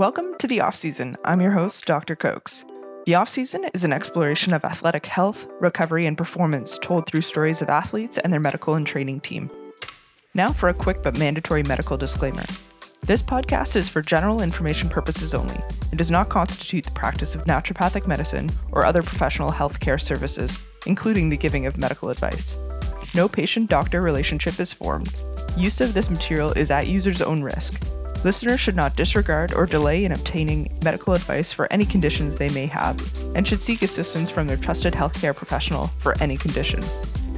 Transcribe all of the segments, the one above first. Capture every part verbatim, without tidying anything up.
Welcome to The Offseason. I'm your host, Doctor Coax. The Offseason is an exploration of athletic health, recovery, and performance told through stories of athletes and their medical and training team. Now for a quick but mandatory medical disclaimer. This podcast is for general information purposes only and does not constitute the practice of naturopathic medicine or other professional healthcare services, including the giving of medical advice. No patient-doctor relationship is formed. Use of this material is at user's own risk. Listeners should not disregard or delay in obtaining medical advice for any conditions they may have and should seek assistance from their trusted healthcare professional for any condition.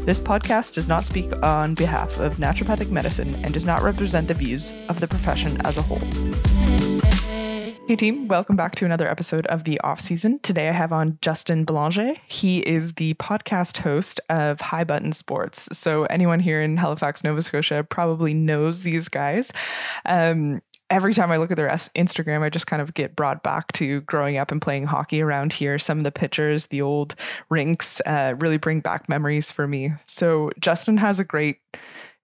This podcast does not speak on behalf of naturopathic medicine and does not represent the views of the profession as a whole. Hey team, welcome back to another episode of The Offseason. Today I have on Justin Belanger. He is the podcast host of High Button Sports. So anyone here in Halifax, Nova Scotia probably knows these guys. Um, Every time I look at their Instagram, I just kind of get brought back to growing up and playing hockey around here. Some of the pictures, the old rinks, uh, really bring back memories for me. So Justin has a great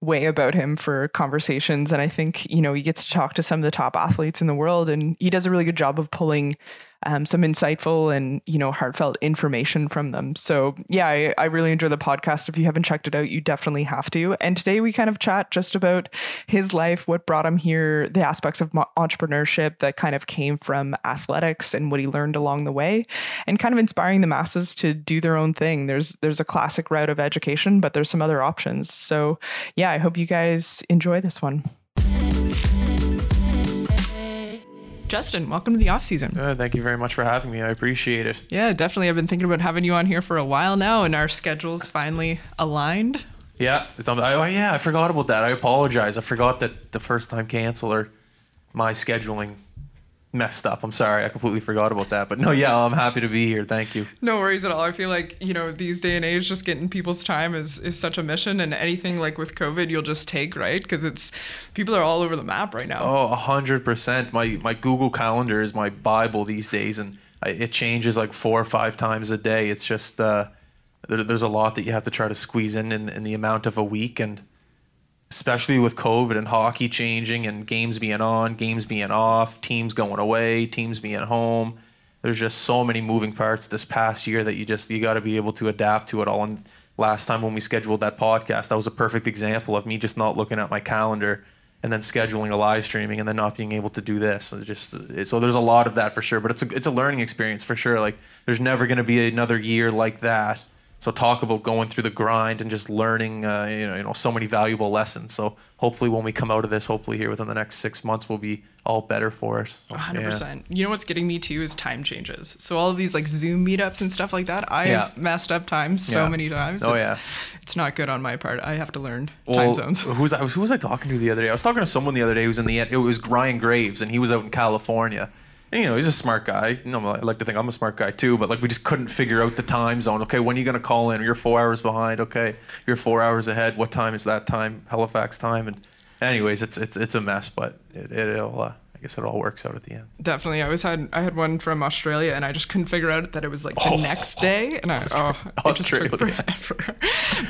way about him for conversations. And I think, you know, he gets to talk to some of the top athletes in the world, and he does a really good job of pulling um, some insightful and, you know, heartfelt information from them. So yeah, I, I really enjoy the podcast. If you haven't checked it out, you definitely have to. And today we kind of chat just about his life, what brought him here, the aspects of entrepreneurship that kind of came from athletics and what he learned along the way, and kind of inspiring the masses to do their own thing. There's, there's a classic route of education, but there's some other options. So yeah, I hope you guys enjoy this one. Justin, welcome to The Offseason. Uh, thank you very much for having me. I appreciate it. Yeah, definitely. I've been thinking about having you on here for a while now, and our schedules finally aligned. Yeah. I, oh, yeah, I forgot about that. I apologize. I forgot that the first-time canceler, my scheduling messed up. I'm sorry. I completely forgot about that. But no, yeah, I'm happy to be here. Thank you. No worries at all. I feel like, you know, these day and age, just getting people's time is, is such a mission, and anything like with COVID, you'll just take, right? Because it's, people are all over the map right now. Oh, a hundred percent. My, my Google Calendar is my Bible these days, and I, it changes like four or five times a day. It's just, uh, there, there's a lot that you have to try to squeeze in, in in the amount of a week, and especially with COVID and hockey changing and games being on, games being off, teams going away, teams being home. There's just so many moving parts this past year that you just, you got to be able to adapt to it all. And last time when we scheduled that podcast, that was a perfect example of me just not looking at my calendar and then scheduling a live streaming and then not being able to do this. So just, so there's a lot of that for sure, but it's a, it's a learning experience for sure. Like there's never going to be another year like that. So talk about going through the grind and just learning, uh, you know, you know, so many valuable lessons. So hopefully when we come out of this, hopefully here within the next six months, we'll be all better for us. So, one hundred percent. Yeah. You know what's getting me too is time changes. So all of these like Zoom meetups and stuff like that, I've yeah. messed up time so yeah. many times. Oh, it's, yeah. It's not good on my part. I have to learn well, time zones. Who was, I, who was I talking to the other day? I was talking to someone the other day who was in the end. It was Ryan Graves, and he was out in California. You know, he's a smart guy. You know, I like to think I'm a smart guy too, but like we just couldn't figure out the time zone. Okay, when are you going to call in? You're four hours behind. Okay, you're four hours ahead. What time is that time? Halifax time. And anyways, it's it's it's a mess, but it, it'll, uh, I guess it all works out at the end. Definitely. I always had, I had one from Australia, and I just couldn't figure out that it was like the oh, next day. And I, Austra- oh, Australia. It just took forever.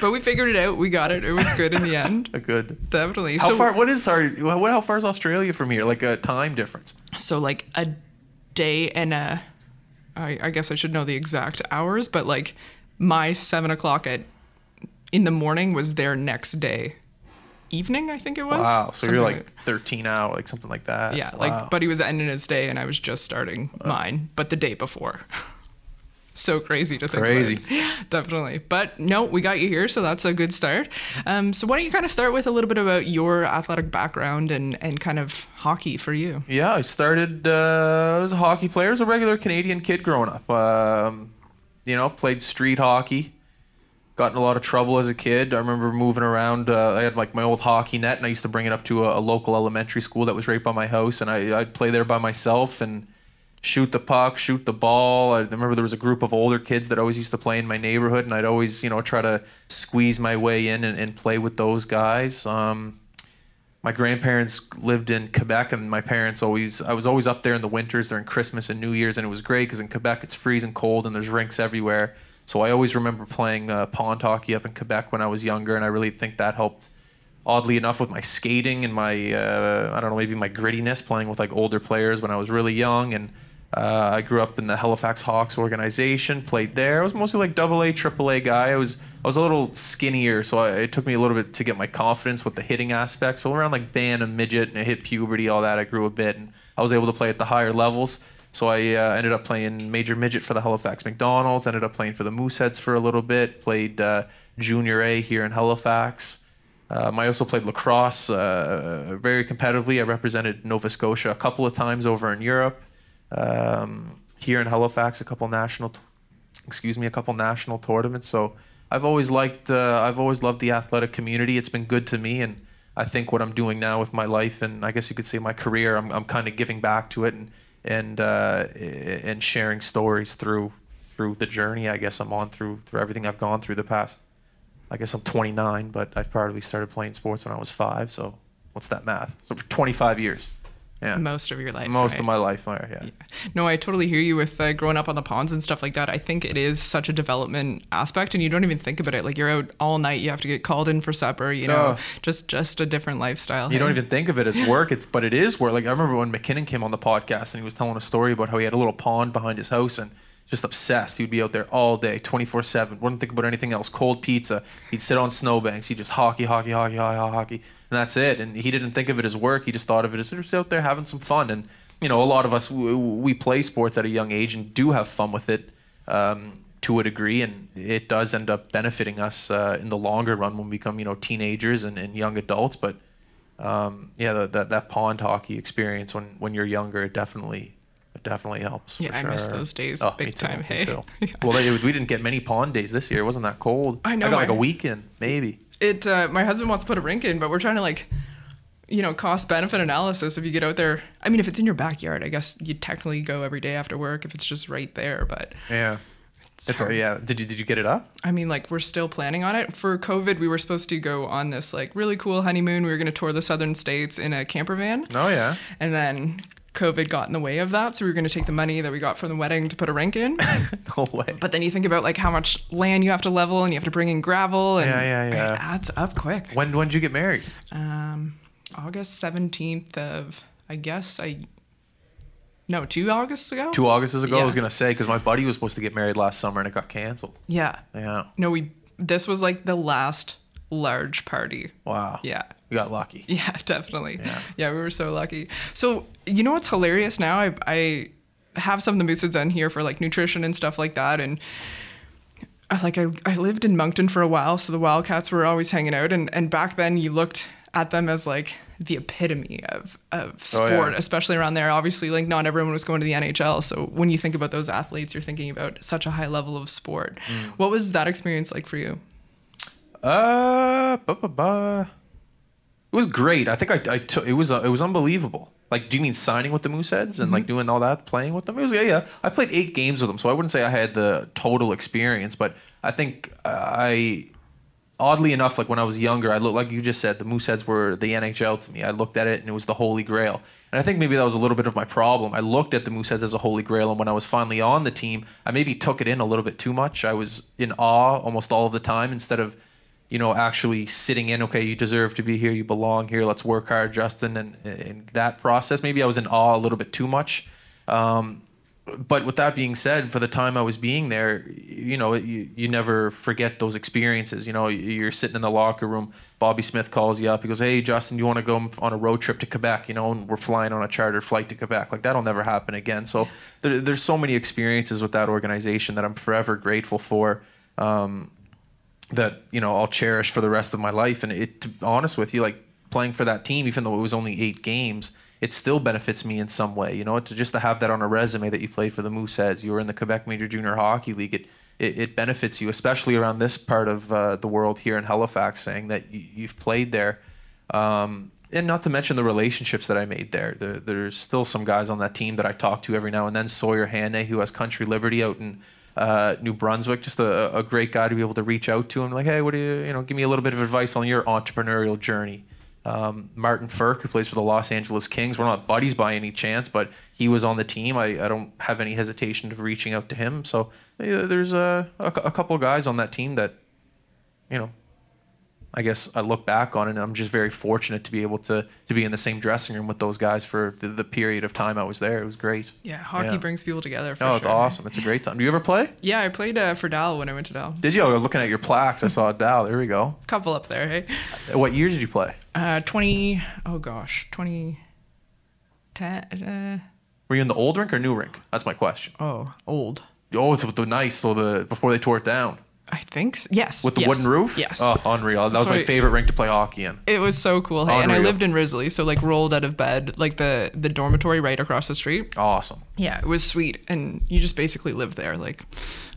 But we figured it out. We got it. It was good in the end. Good. Definitely. How so, far, what is, sorry, what, how far is Australia from here? Like a time difference? So like a day and a, I, I guess I should know the exact hours, but like my seven o'clock at in the morning was their next day. Evening, I think it was. Wow. So something you're like, like thirteen hour, like something like that. Yeah. Wow. Like, but he was ending his day and I was just starting wow. mine, but the day before. So crazy to think crazy. About. Crazy. Definitely. But no, we got you here. So that's a good start. Um, so why don't you kind of start with a little bit about your athletic background and, and kind of hockey for you? Yeah. I started uh, as a hockey player, as a regular Canadian kid growing up. Um, you know, played street hockey. Got in a lot of trouble as a kid. I remember moving around. Uh, I had like my old hockey net, and I used to bring it up to a, a local elementary school that was right by my house. And I, I'd play there by myself and shoot the puck, shoot the ball. I remember there was a group of older kids that always used to play in my neighborhood, and I'd always, you know, try to squeeze my way in and, and play with those guys. Um, my grandparents lived in Quebec, and my parents always, I was always up there in the winters during Christmas and New Year's, and it was great because in Quebec it's freezing cold and there's rinks everywhere. So I always remember playing uh, pond hockey up in Quebec when I was younger, and I really think that helped oddly enough, with my skating and my, uh, I don't know, maybe my grittiness playing with like older players when I was really young. And uh, I grew up in the Halifax Hawks organization, played there. I was mostly like double A, triple A guy. I was I was a little skinnier, so I, it took me a little bit to get my confidence with the hitting aspect. So around like band and midget and I hit puberty, all that, I grew a bit. And I was able to play at the higher levels. So I uh, ended up playing major midget for the Halifax McDonald's, ended up playing for the Mooseheads for a little bit, played uh, junior A here in Halifax. Um, I also played lacrosse uh, very competitively. I represented Nova Scotia a couple of times over in Europe. Um, here in Halifax, a couple national, excuse me, a couple national tournaments. So I've always liked, uh, I've always loved the athletic community. It's been good to me, and I think what I'm doing now with my life, and I guess you could say my career, I'm, I'm kind of giving back to it and and uh, and sharing stories through through the journey. I guess I'm on through through everything I've gone through the past. I guess I'm twenty-nine, but I've probably started playing sports when I was five. So what's that math? So for twenty-five years. Yeah. Most of your life. Most right? of my life, are, yeah. yeah. No, I totally hear you with uh, growing up on the ponds and stuff like that. I think it is such a development aspect, and you don't even think about it. Like, you're out all night, you have to get called in for supper, you know, oh. just just a different lifestyle. You hey? don't even think of it as work, It's but it is work. Like, I remember when McKinnon came on the podcast, and he was telling a story about how he had a little pond behind his house, and just obsessed. He'd be out there all day, twenty-four seven, wouldn't think about anything else. Cold pizza. He'd sit on snowbanks. He'd just hockey, hockey, hockey, hockey, hockey, and that's it. And he didn't think of it as work. He just thought of it as just out there having some fun. And, you know, a lot of us, we, we play sports at a young age and do have fun with it um, to a degree. And it does end up benefiting us uh, in the longer run when we become, you know, teenagers and, and young adults. But, um, yeah, the, the, that pond hockey experience when, when you're younger, it definitely... It definitely helps. For yeah, sure. I miss those days oh, big me too, time. Hey, me too. yeah. Well, they, we didn't get many pond days this year. It wasn't that cold. I know. I got like I, a weekend, maybe. It. Uh, my husband wants to put a rink in, but we're trying to like, you know, cost benefit analysis. If you get out there, I mean, if it's in your backyard, I guess you technically go every day after work if it's just right there. But yeah. It's a, yeah. Did you did you get it up? I mean, like, we're still planning on it. For COVID, we were supposed to go on this like really cool honeymoon. We were going to tour the southern states in a camper van. Oh yeah. And then COVID got in the way of that, so we were going to take the money that we got from the wedding to put a rink in. No way. But then you think about like how much land you have to level, and you have to bring in gravel, and yeah, yeah, yeah. it adds up quick. When when did you get married? Um, August seventeenth of I guess I. No, two Augusts ago? Two Augusts ago, yeah. I was going to say, because my buddy was supposed to get married last summer and it got canceled. Yeah. Yeah. No, we. This was like the last large party. Wow. Yeah. We got lucky. Yeah, definitely. Yeah, yeah, we were so lucky. So, you know what's hilarious now? I, I have some of the Mooseheads on here for like nutrition and stuff like that. And I, like, I, I lived in Moncton for a while, so the Wildcats were always hanging out. And, and back then you looked at them as like the epitome of, of sport, oh, yeah. especially around there. Obviously, like, not everyone was going to the N H L. So when you think about those athletes, you're thinking about such a high level of sport. Mm. What was that experience like for you? Uh, ba-ba-ba. It was great. I think I, I took, it was, uh, it was unbelievable. Like, do you mean signing with the Mooseheads and mm-hmm. like doing all that, playing with them? It was, yeah, yeah. I played eight games with them, so I wouldn't say I had the total experience, but I think I, oddly enough, like when I was younger, I looked, like you just said, the Mooseheads were the N H L to me. I looked at it and it was the holy grail. And I think maybe that was a little bit of my problem. I looked at the Mooseheads as a holy grail, and when I was finally on the team, I maybe took it in a little bit too much. I was in awe almost all of the time instead of, you know, actually sitting in, okay, you deserve to be here, you belong here, let's work hard, Justin, and, and that process. Maybe I was in awe a little bit too much. Um, but with that being said, for the time I was being there, you know, you, you never forget those experiences. You know, you're sitting in the locker room, Bobby Smith calls you up, he goes, hey, Justin, you want to go on a road trip to Quebec, you know, and we're flying on a charter flight to Quebec. Like, that'll never happen again. So there, there's so many experiences with that organization that I'm forever grateful for. Um, that, you know, I'll cherish for the rest of my life. And it, to be honest with you, like, playing for that team, even though it was only eight games, it still benefits me in some way, you know, to just to have that on a resume that you played for the Mooseheads, you were in the Quebec Major Junior Hockey League. It, it, it benefits you, especially around this part of uh, the world here in Halifax, saying that you, you've played there. Um, and not to mention the relationships that I made there. there. There's still some guys on that team that I talk to every now and then. Sawyer Hannay, who has Country Liberty out in Uh, New Brunswick, just a, a great guy to be able to reach out to him, like, hey, what do you, you know, give me a little bit of advice on your entrepreneurial journey. Um, Martin Firk, who plays for the Los Angeles Kings, we're not buddies by any chance, but he was on the team. I, I don't have any hesitation of reaching out to him. So yeah, there's a, a, a couple of guys on that team that, you know, I guess I look back on it and I'm just very fortunate to be able to to be in the same dressing room with those guys for the, the period of time I was there. It was great. Yeah, hockey yeah. brings people together. For oh, sure. It's awesome. It's a great time. Do you ever play? Yeah, I played uh, for Dal when I went to Dal. Did you? I was looking at your plaques. I saw Dal. There we go. Couple up there, hey? What year did you play? Uh, twenty, oh gosh, twenty ten. Uh, Were you in the old rink or new rink? That's my question. Oh, old. Oh, it's the nice, so the before they tore it down. I think so. Yes. With the yes. wooden roof? Yes. Oh, unreal. That was so my favorite rink to play hockey in. It was so cool. Hey? And I lived in Risley, so like rolled out of bed, like the, the dormitory right across the street. Awesome. Yeah, it was sweet. And you just basically lived there, like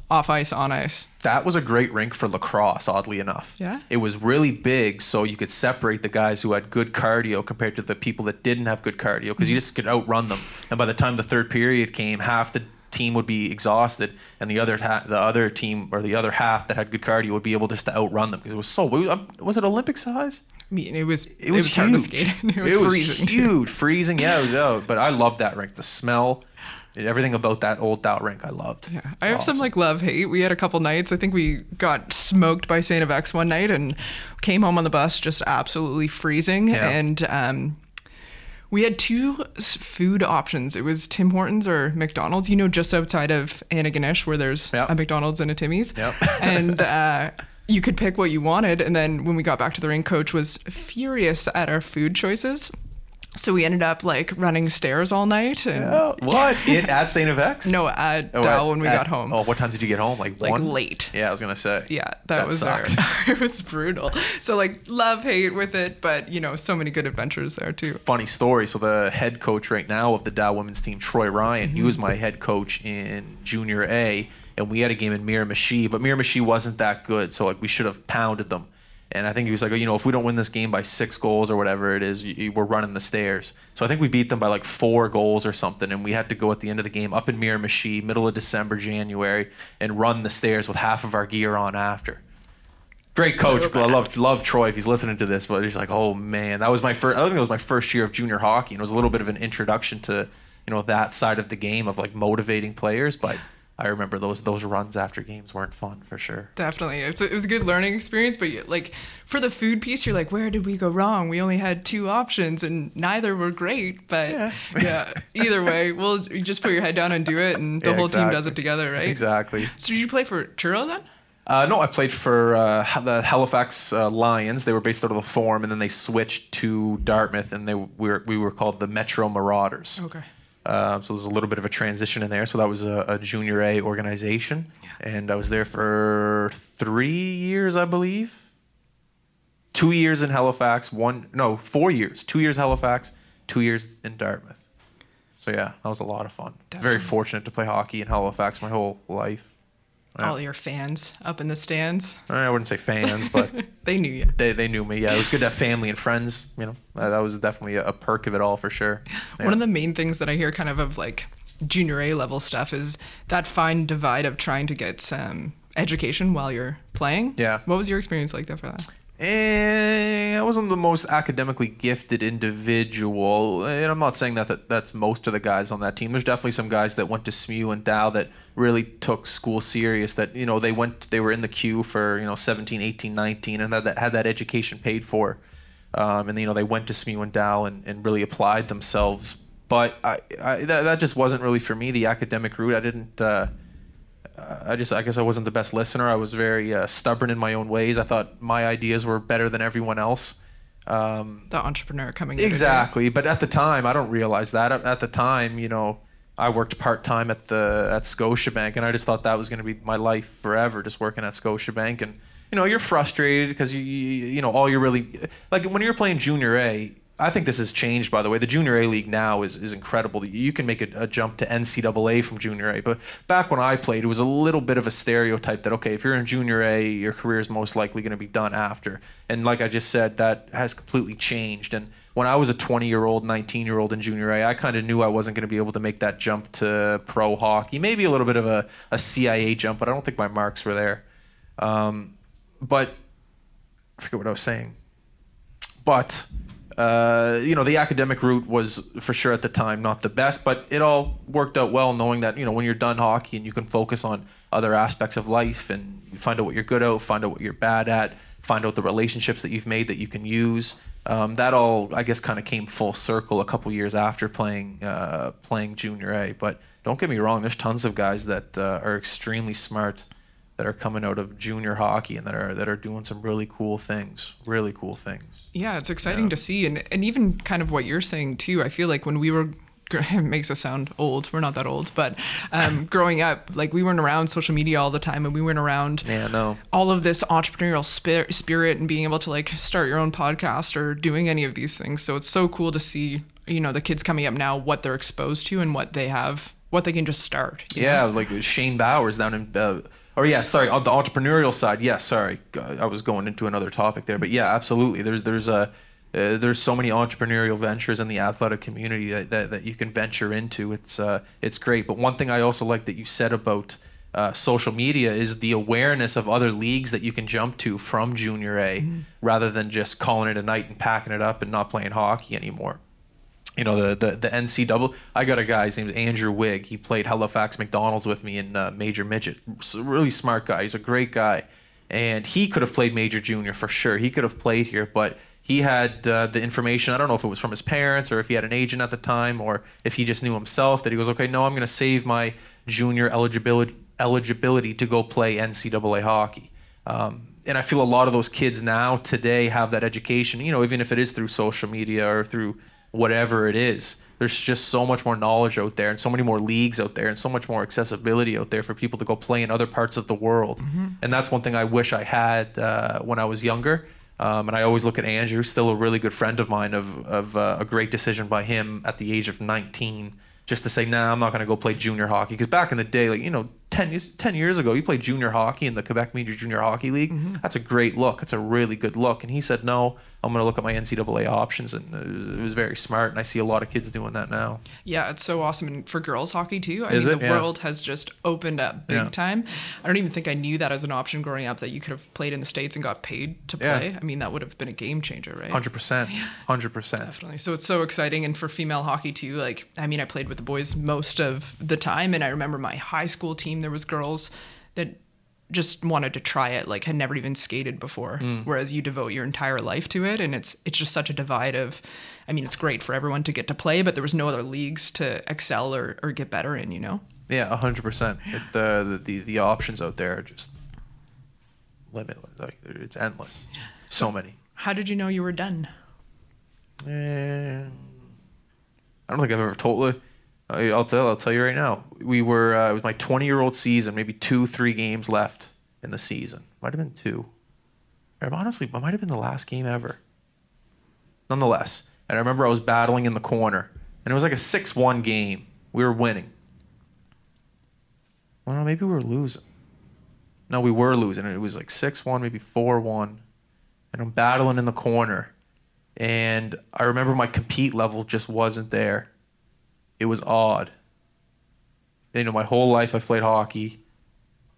off ice, on ice. That was a great rink for lacrosse, oddly enough. Yeah. It was really big, so you could separate the guys who had good cardio compared to the people that didn't have good cardio, because you just could outrun them. And by the time the third period came, half the team would be exhausted, and the other ha- the other team or the other half that had good cardio would be able just to outrun them, because it was so was it Olympic size? I mean, it was it was, it was huge. Hard to skate. It was, it was freezing huge, too. freezing. Yeah, it was out. But I loved that rink. The smell, everything about that old Dal rink, I loved. Yeah, I have awesome. some like love hate. We had a couple nights. I think we got smoked by Saint of X one night and came home on the bus just absolutely freezing. Yeah. And um. We had two food options. It was Tim Hortons or McDonald's, you know, just outside of Antigonish where there's yep. a McDonald's and a Timmy's. Yep. And uh, you could pick what you wanted. And then when we got back to the rink, coach was furious at our food choices. So we ended up like running stairs all night. And yeah. What? It, at Saint of X? No, at oh, Dal when we at, got home. Oh, what time did you get home? Like, like one? Like late. Yeah, I was going to say. Yeah, that, that was sucks. Our, it was brutal. So like love, hate with it, but you know, so many good adventures there too. Funny story. So the head coach right now of the Dal women's team, Troy Ryan, mm-hmm. he was my head coach in junior A, and we had a game in Miramichi, but Miramichi wasn't that good. So like we should have pounded them. And I think he was like, oh, you know, if we don't win this game by six goals or whatever it is, we're running the stairs. So I think we beat them by like four goals or something. And we had to go at the end of the game up in Miramichi, middle of December, January, and run the stairs with half of our gear on after. Great coach. So I love love Troy if he's listening to this. But he's like, oh, man, that was my first. I think it was my first year of junior hockey. And it was a little bit of an introduction to, you know, that side of the game of like motivating players. But I remember those those runs after games weren't fun for sure. Definitely. It's a, it was a good learning experience, but you, like for the food piece, you're like, where did we go wrong? We only had two options and neither were great, but yeah, yeah either way, we'll you just put your head down and do it and the yeah, whole exactly. team does it together, right? Exactly. So did you play for Truro then? Uh, no, I played for uh, the Halifax uh, Lions. They were based out of the Forum and then they switched to Dartmouth and they we were, we were called the Metro Marauders. Okay. Uh, so there's a little bit of a transition in there. So that was a, a junior A organization. Yeah. And I was there for three years, I believe. Two years in Halifax, one, no, four years. Two years Halifax, two years in Dartmouth. So yeah, that was a lot of fun. Definitely. Very fortunate to play hockey in Halifax my whole life. Yeah. All your fans up in the stands. I wouldn't say fans, but they knew you. They they knew me. Yeah, it was good to have family and friends. You know, that was definitely a perk of it all for sure. Yeah. One of the main things that I hear, kind of of like junior A level stuff, is that fine divide of trying to get some education while you're playing. Yeah. What was your experience like that for that? And I wasn't the most academically gifted individual, and I'm not saying that, that that's most of the guys on that team. There's definitely some guys that went to S M U and Dow that really took school serious, that, you know, they went, they were in the queue for, you know, seventeen, eighteen, nineteen, and that, that had that education paid for. Um, and, you know, they went to S M U and Dow and, and really applied themselves. But I, I that, that just wasn't really for me, the academic route. I didn't... Uh, I just, I guess I wasn't the best listener. I was very uh, stubborn in my own ways. I thought my ideas were better than everyone else. Um, the entrepreneur coming in. Exactly. But at the time, I don't realize that. At the time, you know, I worked part-time at the at Scotiabank, and I just thought that was going to be my life forever, just working at Scotiabank. And, you know, you're frustrated because, you, you you know, all you're really... Like, when you're playing Junior A, I think this has changed, by the way. The Junior A League now is, is incredible. You can make a, a jump to N C double A from Junior A. But back when I played, it was a little bit of a stereotype that, okay, if you're in Junior A, your career is most likely going to be done after. And like I just said, that has completely changed. And when I was a twenty-year-old, nineteen-year-old in Junior A, I kind of knew I wasn't going to be able to make that jump to pro hockey. Maybe a little bit of a, a C I A jump, but I don't think my marks were there. Um, but I forget what I was saying. But... Uh, you know, the academic route was for sure at the time not the best, but it all worked out well knowing that, you know, when you're done hockey and you can focus on other aspects of life and find out what you're good at, find out what you're bad at, find out the relationships that you've made that you can use. Um, that all, I guess, kind of came full circle a couple years after playing uh, playing Junior A. But don't get me wrong, there's tons of guys that uh, are extremely smart that are coming out of junior hockey and that are that are doing some really cool things, really cool things. Yeah, it's exciting yeah. to see. And, and even kind of what you're saying, too, I feel like when we were it makes us sound old. We're not that old, but um, growing up, like we weren't around social media all the time, and we weren't around yeah, no. all of this entrepreneurial spir- spirit and being able to like start your own podcast or doing any of these things. So it's so cool to see, you know, the kids coming up now, what they're exposed to and what they have, what they can just start. Yeah, know? Like Shane Bowers down in, uh, or yeah, sorry, on the entrepreneurial side. Yeah, sorry, I was going into another topic there, but yeah, absolutely. There's there's a Uh, there's so many entrepreneurial ventures in the athletic community that, that, that you can venture into. It's uh, it's great. But one thing I also like that you said about uh, social media is the awareness of other leagues that you can jump to from Junior A, mm-hmm. rather than just calling it a night and packing it up and not playing hockey anymore. You know, the the, the N C double A. I got a guy, his name is Andrew Wigg. He played Halifax McDonald's with me in uh, Major Midget. Really smart guy. He's a great guy. And he could have played Major Junior for sure. He could have played here, but he had uh, the information. I don't know if it was from his parents or if he had an agent at the time or if he just knew himself that he goes, okay, no, I'm going to save my junior eligibility eligibility to go play N C double A hockey. Um, and I feel a lot of those kids now today have that education, you know, even if it is through social media or through whatever it is. There's just so much more knowledge out there and so many more leagues out there and so much more accessibility out there for people to go play in other parts of the world. Mm-hmm. And that's one thing I wish I had uh, when I was younger. Um, and I always look at Andrew, still a really good friend of mine, of of uh, a great decision by him at the age of nineteen, just to say, nah, I'm not going to go play junior hockey. Because back in the day, like, you know, ten years, ten years ago, you played junior hockey in the Quebec Major Junior Hockey League. Mm-hmm. That's a great look. It's a really good look. And he said, no, I'm going to look at my N C double A options. And it was, it was very smart. And I see a lot of kids doing that now. Yeah, it's so awesome. And for girls hockey, too. I Is mean, it? the yeah. world has just opened up big yeah. time. I don't even think I knew that as an option growing up, that you could have played in the States and got paid to play. Yeah. I mean, that would have been a game changer, right? one hundred percent. one hundred percent. Definitely. So it's so exciting. And for female hockey, too, like, I mean, I played with the boys most of the time. And I remember my high school team, there was girls that just wanted to try it, like had never even skated before, mm. whereas you devote your entire life to it. And it's it's just such a divide of, I mean, it's great for everyone to get to play, but there was no other leagues to excel or, or get better in, you know? Yeah, one hundred percent. It, uh, the, the the options out there are just limitless. Like, it's endless. So, so many. How did you know you were done? Uh, I don't think I've ever told you. I'll tell I'll tell you right now. We were uh, it was my twenty-year-old season, maybe two, three games left in the season. Might have been two. Honestly, it might have been the last game ever. Nonetheless, and I remember I was battling in the corner, and it was like a six one game. We were winning. Well, no, maybe we were losing. No, we were losing. It was like six one, maybe four one, and I'm battling in the corner, and I remember my compete level just wasn't there. It was odd. You know, my whole life I've played hockey.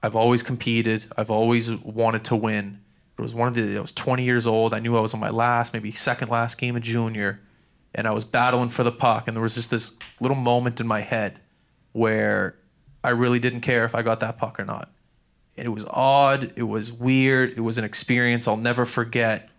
I've always competed. I've always wanted to win. It was one of the, I was twenty years old. I knew I was on my last, maybe second last game of junior. And I was battling for the puck. And there was just this little moment in my head where I really didn't care if I got that puck or not. And it was odd. It was weird. It was an experience I'll never forget.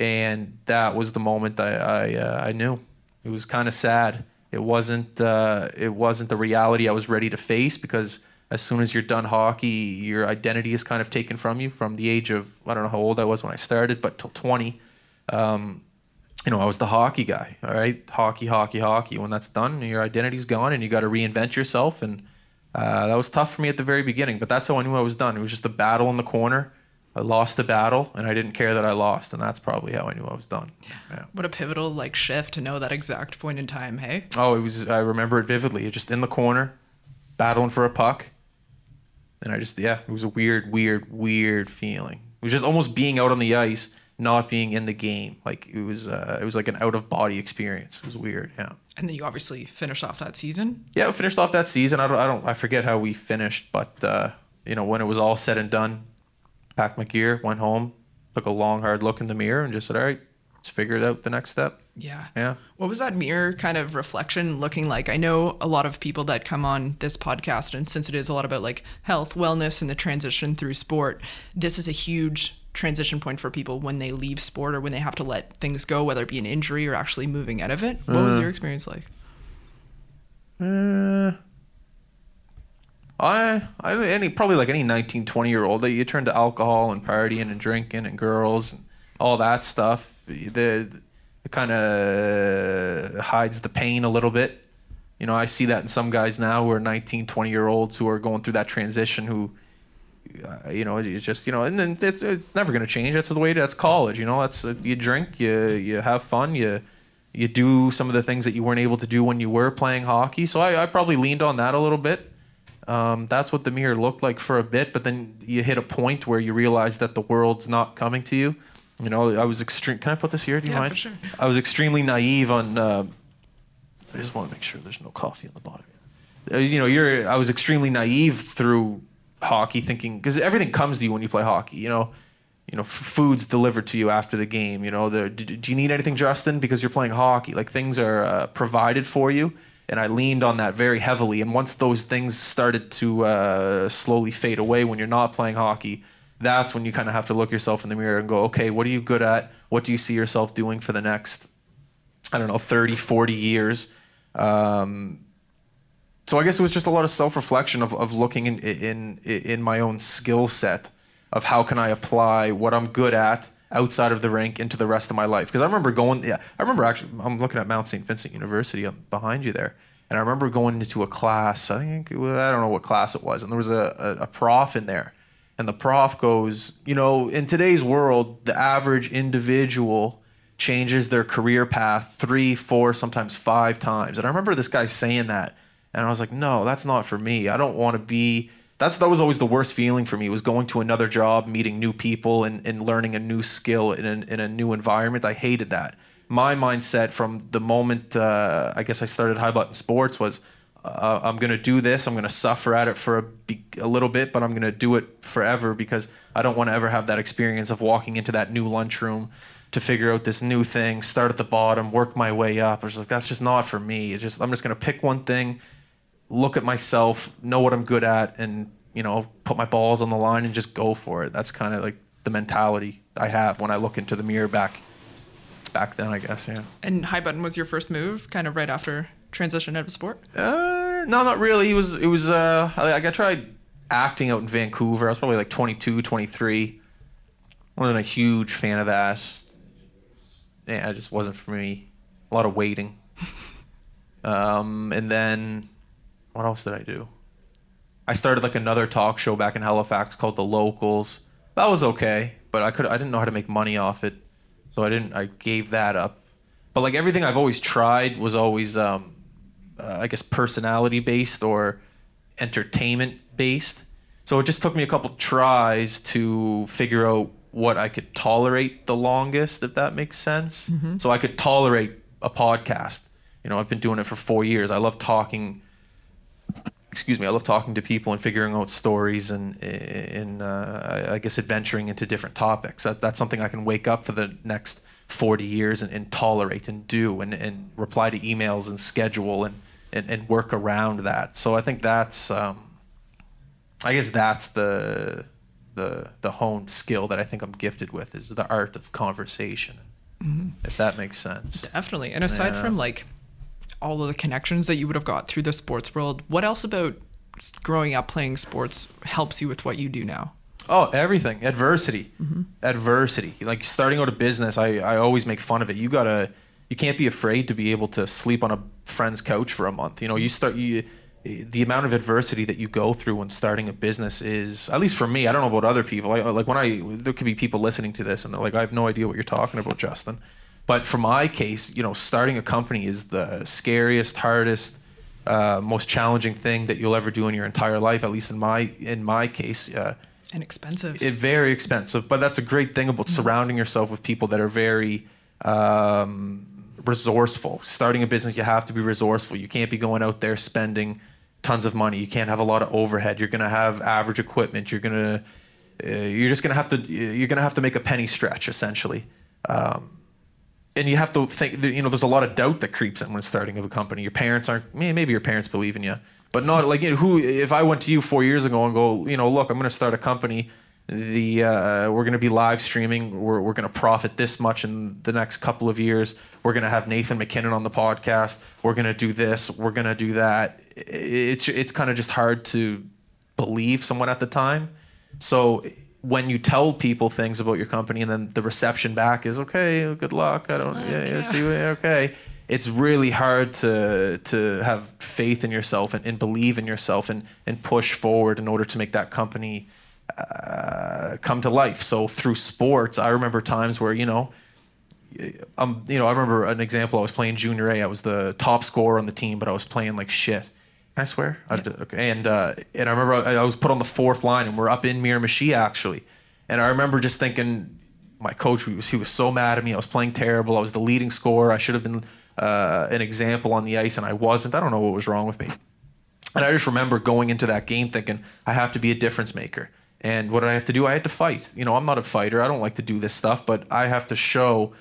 And that was the moment I, I, uh, I knew. It was kind of sad. It wasn't uh, it wasn't the reality I was ready to face, because as soon as you're done hockey, your identity is kind of taken from you from the age of, I don't know how old I was when I started, but till twenty. Um, you know, I was the hockey guy, all right? Hockey, hockey, hockey. When that's done, your identity's gone and you got to reinvent yourself. And uh, that was tough for me at the very beginning, but that's how I knew I was done. It was just a battle in the corner. I lost the battle, and I didn't care that I lost, and that's probably how I knew I was done. Yeah. What a pivotal like shift to know that exact point in time, hey? Oh, it was. I remember it vividly. It just in the corner, battling for a puck, and I just yeah, it was a weird, weird, weird feeling. It was just almost being out on the ice, not being in the game. Like it was, uh, it was like an out of body experience. It was weird, yeah. And then you obviously finished off that season. Yeah, I finished off that season. I don't, I don't, I forget how we finished, but uh, you know, when it was all said and done. Packed my gear, went home, took a long, hard look in the mirror and just said, all right, let's figure it out the next step. Yeah. Yeah. What was that mirror kind of reflection looking like? I know a lot of people that come on this podcast, and since it is a lot about like health, wellness, and the transition through sport, this is a huge transition point for people when they leave sport or when they have to let things go, whether it be an injury or actually moving out of it. What uh, was your experience like? Uh, I, I any probably like any nineteen, twenty year old, that you turn to alcohol and partying and drinking and girls and all that stuff. The it kind of hides the pain a little bit. You know, I see that in some guys now who are nineteen, twenty year olds who are going through that transition who, uh, you know, it's just, you know, and then it's, it's never going to change. That's the way, that's college, you know, that's, uh, you drink, you, you have fun, you, you do some of the things that you weren't able to do when you were playing hockey. So I, I probably leaned on that a little bit. Um, that's what the mirror looked like for a bit, but then you hit a point where you realize that the world's not coming to you. You know, I was extreme. Can I put this here? Do you yeah, mind? For sure. I was extremely naive on. Uh, I just want to make sure there's no coffee in the bottom. You know, you're. I was extremely naive through hockey, thinking because everything comes to you when you play hockey. You know, you know, f- food's delivered to you after the game. You know, the, do, do you need anything, Justin? Because you're playing hockey, like things are uh, provided for you. And I leaned on that very heavily. And once those things started to uh, slowly fade away when you're not playing hockey, that's when you kind of have to look yourself in the mirror and go, okay, what are you good at? What do you see yourself doing for the next, I don't know, thirty, forty years? Um, so I guess it was just a lot of self-reflection of, of looking in, in, in my own skill set of how can I apply what I'm good at outside of the rink into the rest of my life. Because I remember going, yeah, I remember actually, I'm looking at Mount Saint Vincent University behind you there. And I remember going into a class, I think, I don't know what class it was. And there was a, a, a prof in there. And the prof goes, you know, in today's world, the average individual changes their career path three, four, sometimes five times. And I remember this guy saying that. And I was like, no, that's not for me. I don't want to be, that's, that was always the worst feeling for me, was going to another job, meeting new people and, and learning a new skill in a, in a new environment. I hated that. My mindset from the moment, uh, I guess I started High Button Sports was, Uh, I'm going to do this. I'm going to suffer at it for a, be- a little bit, but I'm going to do it forever because I don't want to ever have that experience of walking into that new lunchroom to figure out this new thing, start at the bottom, work my way up. I was like, that's just not for me. It's just, I'm just going to pick one thing, look at myself, know what I'm good at, and, you know, put my balls on the line and just go for it. That's kind of like the mentality I have when I look into the mirror back back then, I guess, yeah. And High Button was your first move kind of right after transition out of sport? Uh, no, not really. It was, it was, uh, I, I tried acting out in Vancouver. I was probably like twenty-two, twenty-three. I wasn't a huge fan of that. Yeah, it just wasn't for me. A lot of waiting. um, and then what else did I do? I started like another talk show back in Halifax called The Locals. That was okay, but I could, I didn't know how to make money off it. So I didn't, I gave that up. But like everything I've always tried was always, um, uh, I guess, personality-based or entertainment-based. So it just took me a couple tries to figure out what I could tolerate the longest, if that makes sense. Mm-hmm. So I could tolerate a podcast. You know, I've been doing it for four years. I love talking, excuse me, I love talking to people and figuring out stories and, and uh, I guess, adventuring into different topics. That, that's something I can wake up for the next forty years and, and tolerate and do and, and reply to emails and schedule and, and, and work around that. So I think that's, um, I guess that's the, the, the honed skill that I think I'm gifted with, is the art of conversation, mm-hmm. if that makes sense. Definitely. And aside yeah. from like all of the connections that you would have got through the sports world, what else about growing up playing sports helps you with what you do now? Oh, everything. Adversity. Mm-hmm. Adversity. Like starting out a business, I, I always make fun of it. You gotta, you can't be afraid to be able to sleep on a friend's couch for a month. You know, you start, you, the amount of adversity that you go through when starting a business is, at least for me, I don't know about other people. I, like when I, there could be people listening to this and they're like, I have no idea what you're talking about, Justin. But for my case, you know, starting a company is the scariest, hardest, uh, most challenging thing that you'll ever do in your entire life, at least in my, in my case, uh, and expensive. It, very expensive. But that's a great thing about surrounding yourself with people that are very um, resourceful. Starting a business, you have to be resourceful. You can't be going out there spending tons of money. You can't have a lot of overhead. You're going to have average equipment. You're going to, uh, you're just going to have to, you're going to have to make a penny stretch, essentially. Um, and you have to think, you know, there's a lot of doubt that creeps in when starting of a company. Your parents aren't, maybe your parents believe in you. But not like, you know, who, if I went to you four years ago and go, you know, look, I'm going to start a company. the uh, we're going to be live streaming. We're, we're going to profit this much in the next couple of years. We're going to have Nathan McKinnon on the podcast. We're going to do this. We're going to do that. It's it's kind of just hard to believe someone at the time. So when you tell people things about your company and then the reception back is, okay, good luck. I don't, oh, yeah, yeah, see, okay. It's really hard to to have faith in yourself and, and believe in yourself and, and push forward in order to make that company uh, come to life. So through sports, I remember times where, you know, um, you know, I remember an example. I was playing junior A. I was the top scorer on the team, but I was playing like shit. Can I swear? Yeah. I did, okay. And uh, and I remember I, I was put on the fourth line, and we're up in Miramichi actually. And I remember just thinking, my coach he was he was so mad at me. I was playing terrible. I was the leading scorer. I should have been uh, an example on the ice, and I wasn't. I don't know what was wrong with me. And I just remember going into that game thinking, I have to be a difference maker. And what did I have to do? I had to fight. You know, I'm not a fighter. I don't like to do this stuff, but I have to show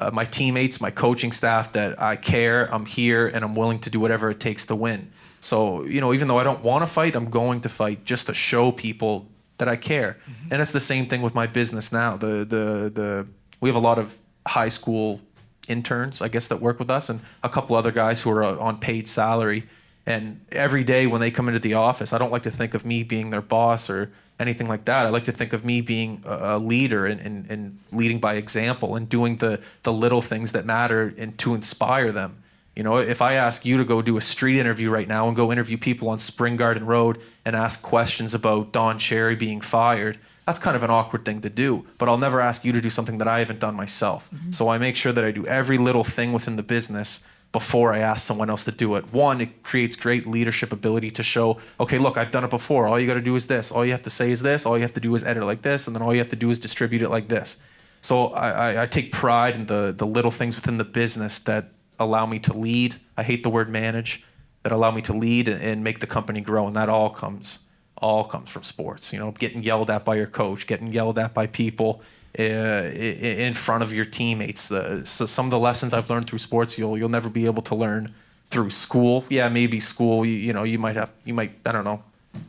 uh, my teammates, my coaching staff that I care, I'm here, and I'm willing to do whatever it takes to win. So, you know, even though I don't want to fight, I'm going to fight just to show people that I care. Mm-hmm. And it's the same thing with my business now. The the the we have a lot of high school interns, I guess, that work with us and a couple other guys who are on paid salary. And every day when they come into the office, I don't like to think of me being their boss or anything like that. I like to think of me being a leader and, and, and leading by example and doing the, the little things that matter and to inspire them. You know, if I ask you to go do a street interview right now and go interview people on Spring Garden Road and ask questions about Don Cherry being fired, that's kind of an awkward thing to do. But I'll never ask you to do something that I haven't done myself. Mm-hmm. So I make sure that I do every little thing within the business before I ask someone else to do it. One, it creates great leadership ability to show, okay, look, I've done it before. All you got to do is this. All you have to say is this. All you have to do is edit it like this. And then all you have to do is distribute it like this. So I, I, I take pride in the the little things within the business that allow me to lead. I hate the word manage. That allow me to lead and make the company grow. And that all comes, all comes from sports. You know, getting yelled at by your coach, getting yelled at by people uh, in front of your teammates. Uh, so some of the lessons I've learned through sports, you'll you'll never be able to learn through school. Yeah, maybe school. You, you know, you might have, you might, I don't know.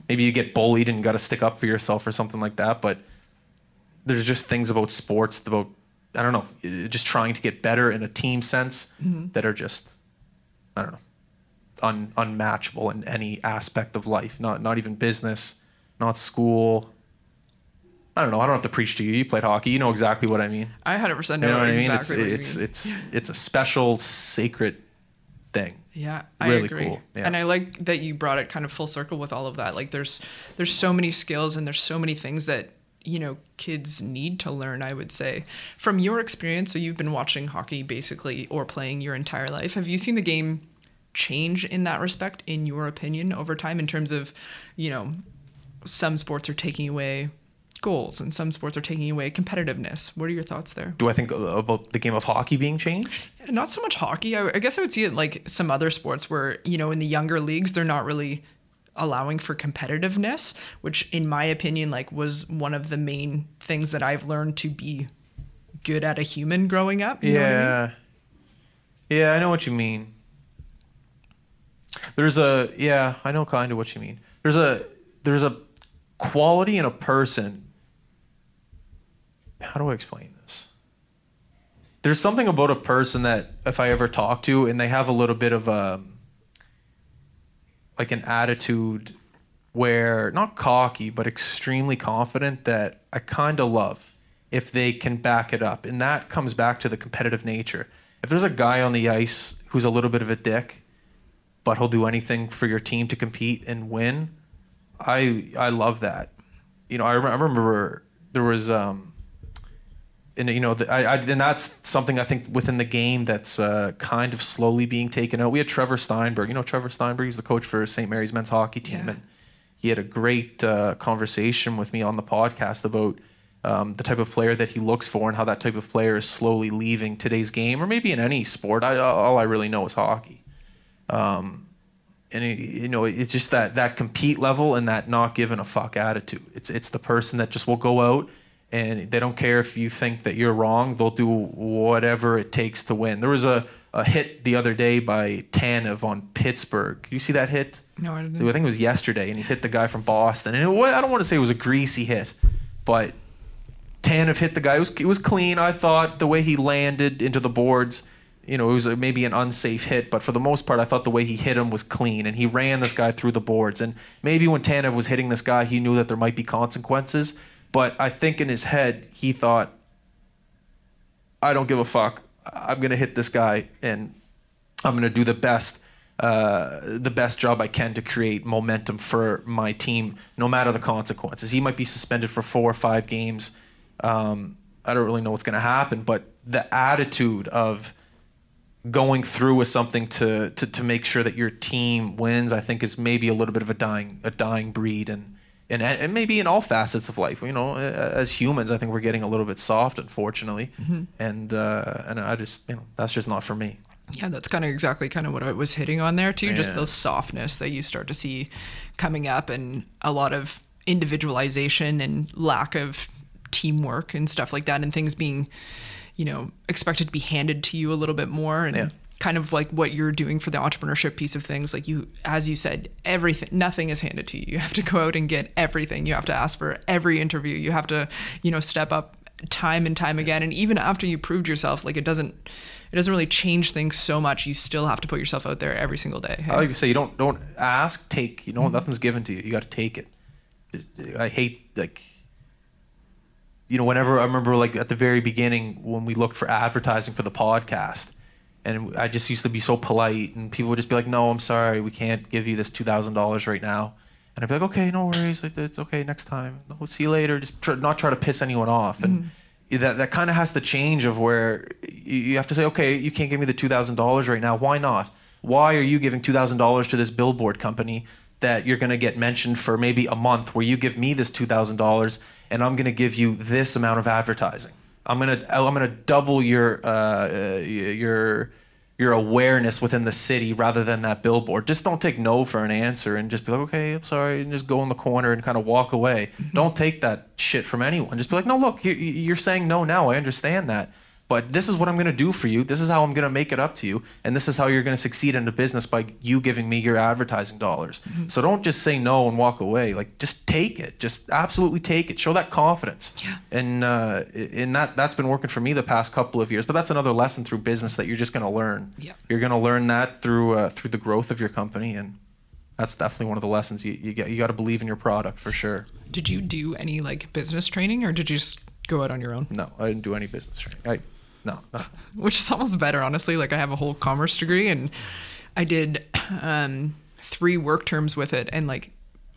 Maybe you get bullied and you got to stick up for yourself or something like that. But there's just things about sports, about I don't know, just trying to get better in a team sense mm-hmm. that are just, I don't know, un, unmatchable in any aspect of life. Not not even business, not school. I don't know. I don't have to preach to you. You played hockey. You know exactly what I mean. I one hundred percent know, you know what I mean. Exactly it's it's it's it's a special, sacred thing. Yeah, I really agree. Cool. Yeah. And I like that you brought it kind of full circle with all of that. Like there's there's so many skills and there's so many things that, you know, kids need to learn, I would say. From your experience, so you've been watching hockey basically or playing your entire life. Have you seen the game change in that respect, in your opinion, over time in terms of, you know, some sports are taking away goals and some sports are taking away competitiveness? What are your thoughts there? Do I think about the game of hockey being changed? Not so much hockey. I, I guess I would see it like some other sports where, you know, in the younger leagues, they're not really allowing for competitiveness, which in my opinion, like was one of the main things that I've learned to be good at a human growing up. You yeah. Know what I mean? Yeah. I know what you mean. There's a, yeah, I know kind of what you mean. There's a, there's a quality in a person. How do I explain this? There's something about a person that if I ever talk to and they have a little bit of a, like an attitude where not cocky, but extremely confident that I kind of love if they can back it up. And that comes back to the competitive nature. If there's a guy on the ice who's a little bit of a dick, but he'll do anything for your team to compete and win, I I love that. You know, I, re- I remember there was, um, and you know, the, I, I and that's something I think within the game that's uh, kind of slowly being taken out. We had Trevor Steinberg. You know, Trevor Steinberg was the coach for Saint Mary's men's hockey team, yeah. And he had a great uh, conversation with me on the podcast about um, the type of player that he looks for and how that type of player is slowly leaving today's game, or maybe in any sport. I, all I really know is hockey, um, and it, you know, it's just that that compete level and that not giving a fuck attitude. It's it's the person that just will go out. And they don't care if you think that you're wrong. They'll do whatever it takes to win. There was a, a hit the other day by Tanev on Pittsburgh. You see that hit? No, I didn't. I think it was yesterday, and he hit the guy from Boston. And it, I don't want to say it was a greasy hit, But Tanev hit the guy. It was, it was clean, I thought. The way he landed into the boards, you know, it was maybe an unsafe hit, but for the most part, I thought the way he hit him was clean, and he ran this guy through the boards. And maybe when Tanev was hitting this guy, he knew that there might be consequences, but I think in his head, he thought, I don't give a fuck. I'm going to hit this guy, and I'm going to do the best uh, the best job I can to create momentum for my team, no matter the consequences. He might be suspended for four or five games. Um, I don't really know what's going to happen, but the attitude of going through with something to, to to make sure that your team wins, I think, is maybe a little bit of a dying a dying breed, and and and maybe in all facets of life. You know, as humans, I think we're getting a little bit soft, unfortunately, mm-hmm. and uh, and I just, you know, that's just not for me. Yeah, that's kind of exactly kind of what I was hitting on there too. Yeah. Just the softness that you start to see coming up, and a lot of individualization and lack of teamwork and stuff like that, and things being, you know, expected to be handed to you a little bit more, and yeah. kind of like what you're doing for the entrepreneurship piece of things. Like you, as you said, everything, nothing is handed to you. You have to go out and get everything. You have to ask for every interview. You have to, you know, step up time and time again. And even after you proved yourself, like it doesn't, it doesn't really change things so much. You still have to put yourself out there every single day. Hey? I like to say, you don't, don't ask, take, you know, mm-hmm. nothing's given to you. You got to take it. I hate like, you know, whenever I remember, like at the very beginning when we looked for advertising for the podcast, and I just used to be so polite, and people would just be like, "No, I'm sorry, we can't give you this two thousand dollars right now." And I'd be like, "Okay, no worries, like it's okay, next time. We'll see you later." Just try, not try to piss anyone off, and mm-hmm. that that kind of has to change. Of where you have to say, "Okay, you can't give me the two thousand dollars right now. Why not? Why are you giving two thousand dollars to this billboard company that you're going to get mentioned for maybe a month, where you give me this two thousand dollars and I'm going to give you this amount of advertising? I'm going to I'm going to double your uh, your your awareness within the city rather than that billboard." Just don't take no for an answer and just be like, "Okay, I'm sorry," and just go in the corner and kind of walk away. Mm-hmm. Don't take that shit from anyone. Just be like, "No, look, you're, you're saying no now. I understand that. But this is what I'm going to do for you. This is how I'm going to make it up to you. And this is how you're going to succeed in the business, by you giving me your advertising dollars." Mm-hmm. So don't just say no and walk away. Like, just take it. Just absolutely take it. Show that confidence. Yeah. And, uh, and that, that's been working for me the past couple of years. But that's another lesson through business that you're just going to learn. Yeah. You're going to learn that through uh, through the growth of your company. And that's definitely one of the lessons. You, you, you got to believe in your product for sure. Did you do any, like, business training, or did you just go out on your own? No, I didn't do any business training. I... No, no. Which is almost better, honestly. Like, I have a whole commerce degree, and I did um, three work terms with it, and like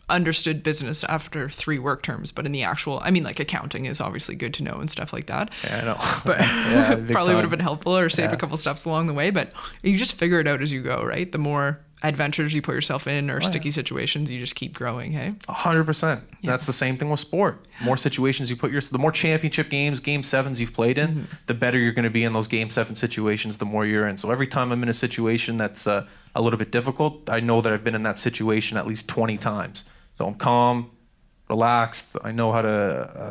understood business after three work terms. But in the actual, I mean, like accounting is obviously good to know and stuff like that. Yeah, I know. But yeah, probably time. Would have been helpful, or saved yeah. a couple steps along the way. But you just figure it out as you go, right? The more adventures you put yourself in, or oh, sticky yeah. situations, you just keep growing. Hey, one hundred percent. Yeah. That's the same thing with sport. More situations you put yourself, the more championship games, game sevens you've played in, mm-hmm. the better you're going to be in those game seven situations, the more you're in. So every time I'm in a situation that's uh, a little bit difficult, I know that I've been in that situation at least twenty times. So I'm calm, relaxed. I know how to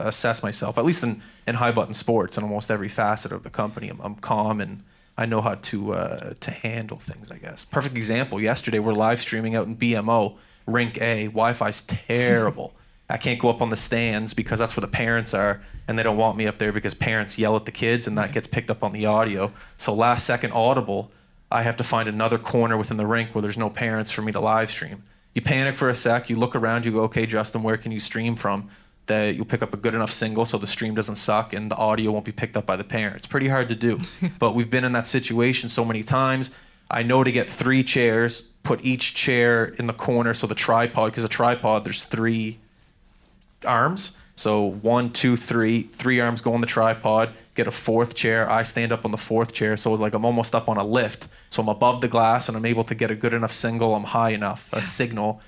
uh, assess myself, at least in, in high button sports, in almost every facet of the company. I'm, I'm calm, and I know how to uh, to handle things, I guess. Perfect example. Yesterday, we're live streaming out in B M O, Rink A. Wi-Fi's terrible. I can't go up on the stands because that's where the parents are, and they don't want me up there because parents yell at the kids, and that gets picked up on the audio. So last second audible, I have to find another corner within the rink where there's no parents for me to live stream. You panic for a sec. You look around. You go, "Okay, Justin, where can you stream from? That you'll pick up a good enough single so the stream doesn't suck and the audio won't be picked up by the parents." Pretty hard to do, but we've been in that situation so many times. I know to get three chairs, put each chair in the corner so the tripod, because a tripod, there's three arms. So one, two, three, three arms go on the tripod, get a fourth chair. I stand up on the fourth chair. So like I'm almost up on a lift. So I'm above the glass and I'm able to get a good enough single. I'm high enough, a signal.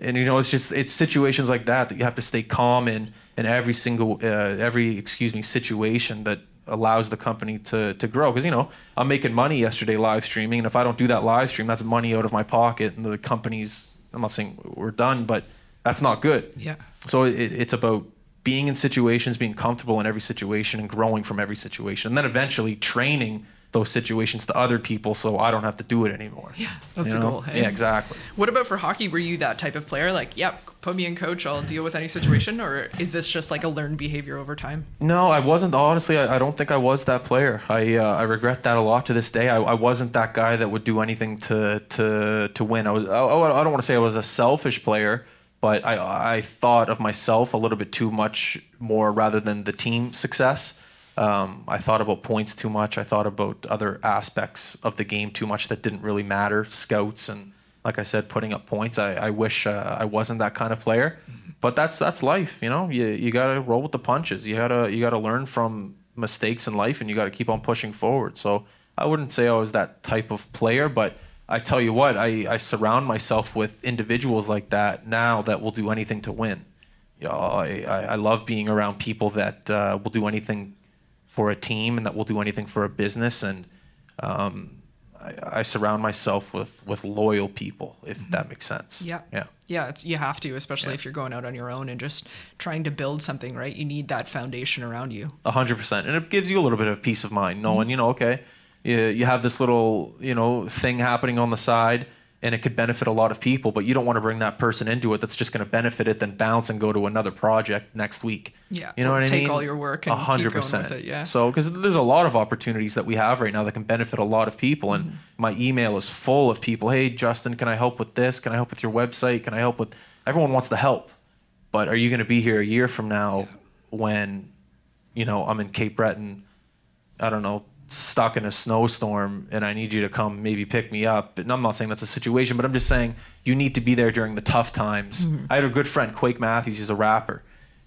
And, you know, it's just it's situations like that that you have to stay calm in in every single uh, every excuse me situation that allows the company to to grow. Because, you know, I'm making money yesterday live streaming, and if I don't do that live stream, that's money out of my pocket, and the company's, I'm not saying we're done, but that's not good. Yeah. So it, it's about being in situations, being comfortable in every situation, and growing from every situation, and then eventually training those situations to other people, so I don't have to do it anymore. Yeah, that's you the know? goal. Hey? Yeah, exactly. What about for hockey? Were you that type of player? Like, yep, yeah, put me in coach, I'll deal with any situation? Or is this just like a learned behavior over time? No, I wasn't. Honestly, I, I don't think I was that player. I uh, I regret that a lot to this day. I, I wasn't that guy that would do anything to to, to win. I was. I, I don't want to say I was a selfish player, but I I thought of myself a little bit too much more rather than the team success. Um, I thought about points too much. I thought about other aspects of the game too much that didn't really matter. Scouts and, like I said, putting up points. I, I wish uh, I wasn't that kind of player, but that's that's life. You know, you you gotta roll with the punches. You gotta you gotta learn from mistakes in life, and you gotta keep on pushing forward. So I wouldn't say I was that type of player, but I tell you what, I, I surround myself with individuals like that now that will do anything to win. You know, I, I I love being around people that uh, will do anything for a team and that will do anything for a business. And um, I, I surround myself with, with loyal people, if mm-hmm. that makes sense. Yeah. Yeah. Yeah. It's, you have to, especially yeah. if you're going out on your own and just trying to build something, right? You need that foundation around you. A hundred percent. And it gives you a little bit of peace of mind knowing, mm-hmm. you know, okay, you, you have this little, you know, thing happening on the side and it could benefit a lot of people, but you don't want to bring that person into it that's just going to benefit it, then bounce and go to another project next week. Yeah, you know what I mean? Take all your work and one hundred percent. Keep going with it, yeah. So, because there's a lot of opportunities that we have right now that can benefit a lot of people, and mm. my email is full of people. Hey, Justin, can I help with this? Can I help with your website? Can I help with? Everyone wants to help, but are you going to be here a year from now yeah. when, you know, I'm in Cape Breton, I don't know, stuck in a snowstorm, and I need you to come maybe pick me up? And I'm not saying that's a situation, but I'm just saying you need to be there during the tough times. Mm-hmm. I had a good friend, Quake Matthews. He's a rapper.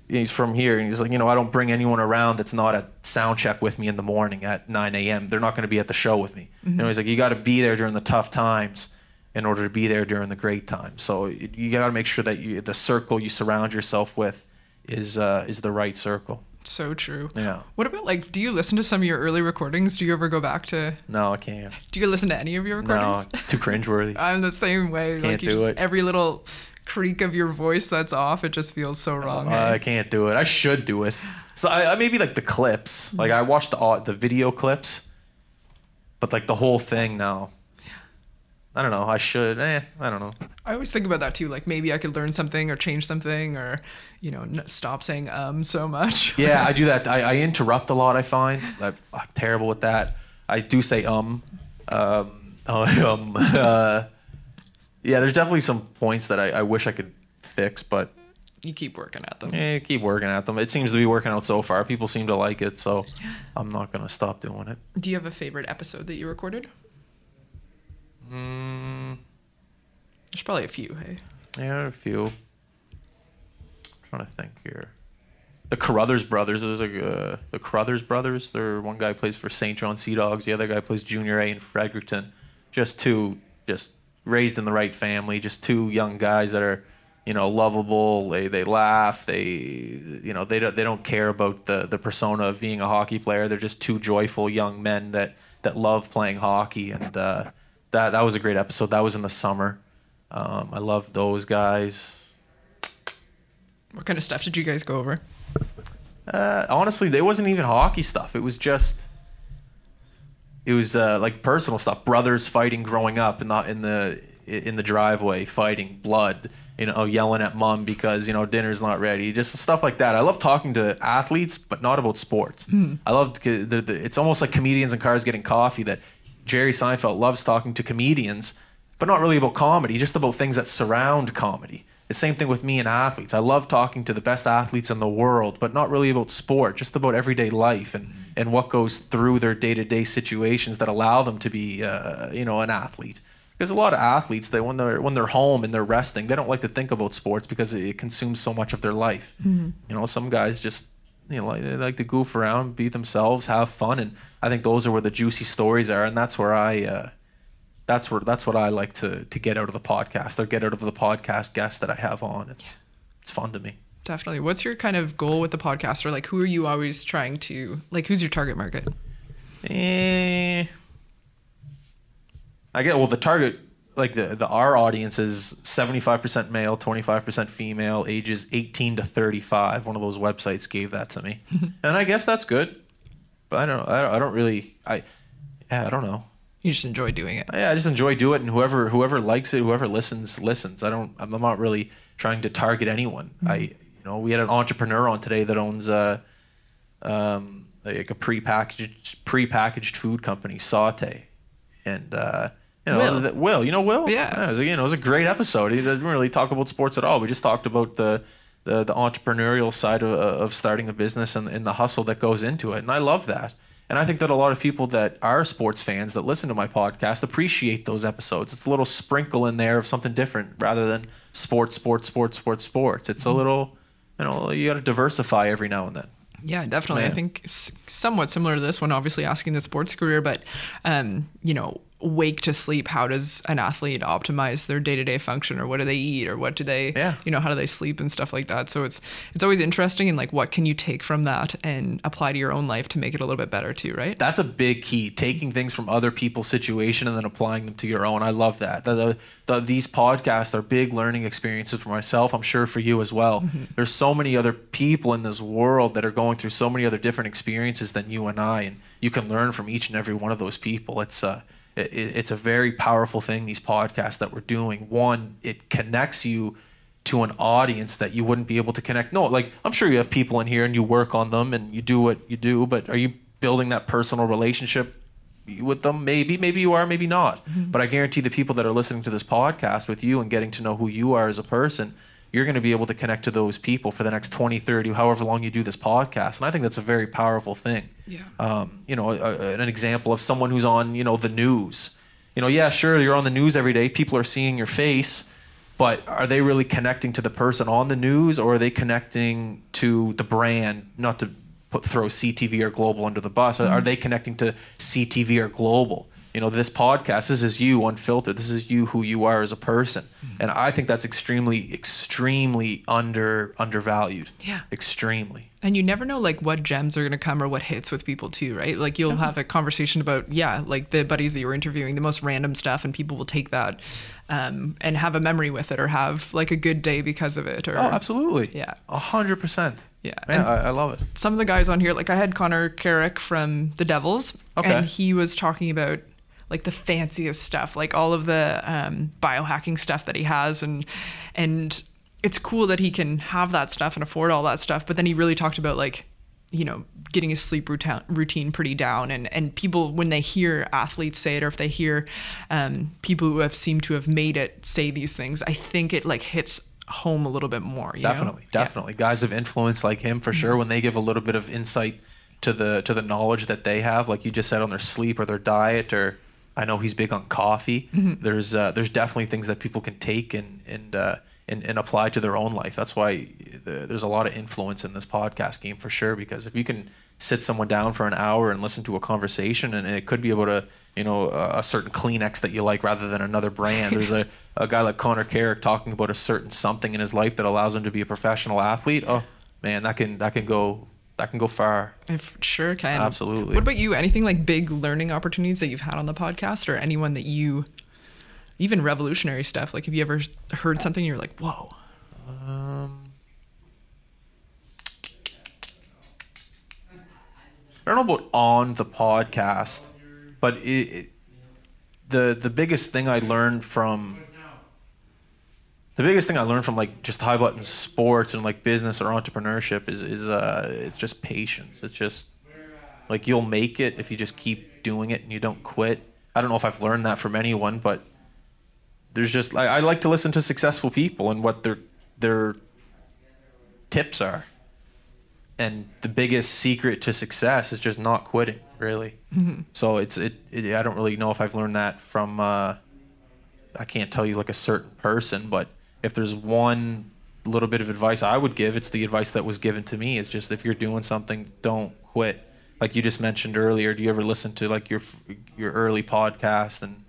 He's from here, and he's like, you know, I don't bring anyone around that's not at sound check with me in the morning at nine a.m. They're not going to be at the show with me. Mm-hmm. And he's like, you got to be there during the tough times in order to be there during the great times. So you got to make sure that you, the circle you surround yourself with is uh, is the right circle. So true. Yeah. What about, like, do you listen to some of your early recordings? Do you ever go back to? No, I can't. Do you listen to any of your recordings? No, too cringeworthy. I'm the same way. Can't like you do just, it. Every little creak of your voice that's off, it just feels so wrong. I, I can't do it. I should do it. So I, I maybe like the clips. Like I watched the the video clips, but like the whole thing now. I don't know. I should. Eh, I don't know. I always think about that too. Like maybe I could learn something or change something, or, you know, n- stop saying um so much. Yeah, I do that. I, I interrupt a lot, I find. I'm, I'm terrible with that. I do say um. Um. um uh, yeah, there's definitely some points that I, I wish I could fix, but. You keep working at them. Yeah, you keep working at them. It seems to be working out so far. People seem to like it, so I'm not going to stop doing it. Do you have a favorite episode that you recorded? Mm. There's probably a few, hey? Yeah, a few. I'm trying to think here. The Carruthers brothers. There's like uh, the Carruthers brothers. There, one guy plays for Saint John Sea Dogs. The other guy plays Junior A in Fredericton. Just two, just raised in the right family. Just two young guys that are, you know, lovable. They they laugh. They, you know, they don't they don't care about the the persona of being a hockey player. They're just two joyful young men that that love playing hockey and. Uh, That that was a great episode. That was in the summer. Um, I love those guys. What kind of stuff did you guys go over? Uh, honestly, it wasn't even hockey stuff. It was just, it was uh, like personal stuff. Brothers fighting growing up in the in the in the driveway, fighting, blood. You know, yelling at mom because, you know, dinner's not ready. Just stuff like that. I love talking to athletes, but not about sports. Mm. I love it's almost like comedians in cars getting coffee that. Jerry Seinfeld loves talking to comedians, but not really about comedy, just about things that surround comedy. The same thing with me and athletes. I love talking to the best athletes in the world, but not really about sport, just about everyday life and, and what goes through their day-to-day situations that allow them to be, uh, you know, an athlete. Because a lot of athletes, they when they're when they're home and they're resting, they don't like to think about sports because it consumes so much of their life. Mm-hmm. You know, some guys just. You know, they like to goof around, be themselves, have fun, and I think those are where the juicy stories are, and that's where I, uh, that's where that's what I like to to get out of the podcast or get out of the podcast guests that I have on. It's it's fun to me. Definitely. What's your kind of goal with the podcast, or like who are you always trying to like? Who's your target market? Eh, I get well the target like the the our audience is seventy-five percent male, twenty-five percent female, ages eighteen to thirty-five. One of those websites gave that to me. And I guess that's good. But I don't I don't, I don't really I yeah, I don't know. You just enjoy doing it. Yeah, I just enjoy doing it, and whoever whoever likes it, whoever listens listens. I don't. I'm not really trying to target anyone. Mm-hmm. I, you know, we had an entrepreneur on today that owns a, um, like a prepackaged prepackaged food company, Sauté, and uh, you know, Will. The, Will, you know, Will. Yeah. yeah it was, you know, it was a great episode. He didn't really talk about sports at all. We just talked about the the, the entrepreneurial side of, of starting a business and, and the hustle that goes into it, and I love that. And I think that a lot of people that are sports fans that listen to my podcast appreciate those episodes. It's a little sprinkle in there of something different rather than sports, sports, sports, sports, sports. It's a little, you know, you got to diversify every now and then. Yeah, definitely. Man. I think somewhat similar to this one, obviously asking the sports career, but, um, you know, wake to sleep, how does an athlete optimize their day-to-day function, or what do they eat, or what do they, yeah. you know, how do they sleep and stuff like that. So it's, it's always interesting. And like, what can you take from that and apply to your own life to make it a little bit better too, right? That's a big key, taking things from other people's situation and then applying them to your own. I love that. The, the, the, these podcasts are big learning experiences for myself. I'm sure for you as well. Mm-hmm. There's so many other people in this world that are going through so many other different experiences than you and I, and you can learn from each and every one of those people. It's uh It's a very powerful thing, these podcasts that we're doing. One, it connects you to an audience that you wouldn't be able to connect. No, like, I'm sure you have people in here and you work on them and you do what you do, but are you building that personal relationship with them? Maybe, maybe you are, maybe not. Mm-hmm. But I guarantee the people that are listening to this podcast with you and getting to know who you are as a person, you're going to be able to connect to those people for the next twenty, thirty, however long you do this podcast. And I think that's a very powerful thing. Yeah. Um, you know, a, a, an example of someone who's on, you know, the news. You know, yeah, sure, you're on the news every day. People are seeing your face, but are they really connecting to the person on the news, or are they connecting to the brand? Not to put throw C T V or Global under the bus. Mm-hmm. Are, are they connecting to C T V or Global? You know, this podcast, this is you unfiltered. This is you, who you are as a person. Mm-hmm. And I think that's extremely, extremely under undervalued. Yeah. Extremely. And you never know, like, what gems are going to come or what hits with people too, right? Like, you'll mm-hmm. have a conversation about, yeah, like the buddies that you were interviewing, the most random stuff, and people will take that um, and have a memory with it, or have like a good day because of it. Or, oh, absolutely. Yeah. A hundred percent. Yeah. Man, I, I love it. Some of the guys on here, like I had Connor Carrick from the Devils, okay. and he was talking about like the fanciest stuff, like all of the um, biohacking stuff that he has. And and it's cool that he can have that stuff and afford all that stuff. But then he really talked about, like, you know, getting his sleep routine, routine pretty down. And, and people, when they hear athletes say it, or if they hear um, people who have seemed to have made it say these things, I think it like hits home a little bit more. You definitely, know? definitely. Yeah. Guys of influence like him, for mm-hmm. sure, when they give a little bit of insight to the to the knowledge that they have, like you just said, on their sleep or their diet, or I know he's big on coffee. Mm-hmm. There's uh, there's definitely things that people can take and and, uh, and and apply to their own life. That's why the, there's a lot of influence in this podcast game, for sure, because if you can sit someone down for an hour and listen to a conversation, and, and it could be about a, you know, a, a certain Kleenex that you like rather than another brand. There's a, a guy like Connor Carrick talking about a certain something in his life that allows him to be a professional athlete. Oh, man, that can that can go... That can go far. It sure can. Absolutely. What about you? Anything like big learning opportunities that you've had on the podcast, or anyone that you, even revolutionary stuff? Like, have you ever heard something and you're like, whoa? Um, I don't know about on the podcast, but it, it, the the biggest thing I learned from. The biggest thing I learned from like just High Button Sports and like business or entrepreneurship is is uh it's just patience. It's just like, you'll make it if you just keep doing it and you don't quit. I don't know if I've learned that from anyone, but there's just I, I like to listen to successful people and what their their tips are. And the biggest secret to success is just not quitting, really. Mm-hmm. So it's it, it I don't really know if I've learned that from uh, I can't tell you like a certain person, but if there's one little bit of advice I would give, it's the advice that was given to me. It's just, if you're doing something, don't quit. Like you just mentioned earlier, do you ever listen to like your your early podcast and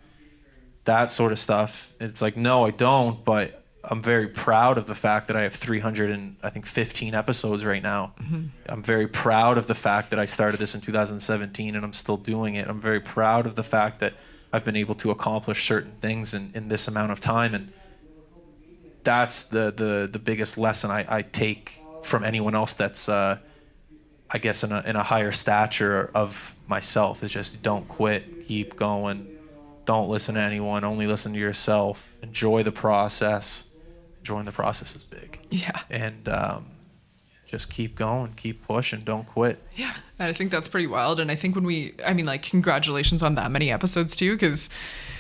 that sort of stuff? It's like, no, I don't, but I'm very proud of the fact that I have three hundred and I think fifteen episodes right now. Mm-hmm. I'm very proud of the fact that I started this in two thousand seventeen and I'm still doing it. I'm very proud of the fact that I've been able to accomplish certain things in, in this amount of time. And that's the, the, the biggest lesson I, I take from anyone else that's, uh, I guess, in a in a higher stature of myself, is just don't quit. keep going. Don't listen to anyone. Only listen to yourself. Enjoy the process. Enjoying the process is big. Yeah. And um, just keep going. Keep pushing. Don't quit. Yeah. And I think that's pretty wild. And I think when we, I mean, like, congratulations on that many episodes too, because,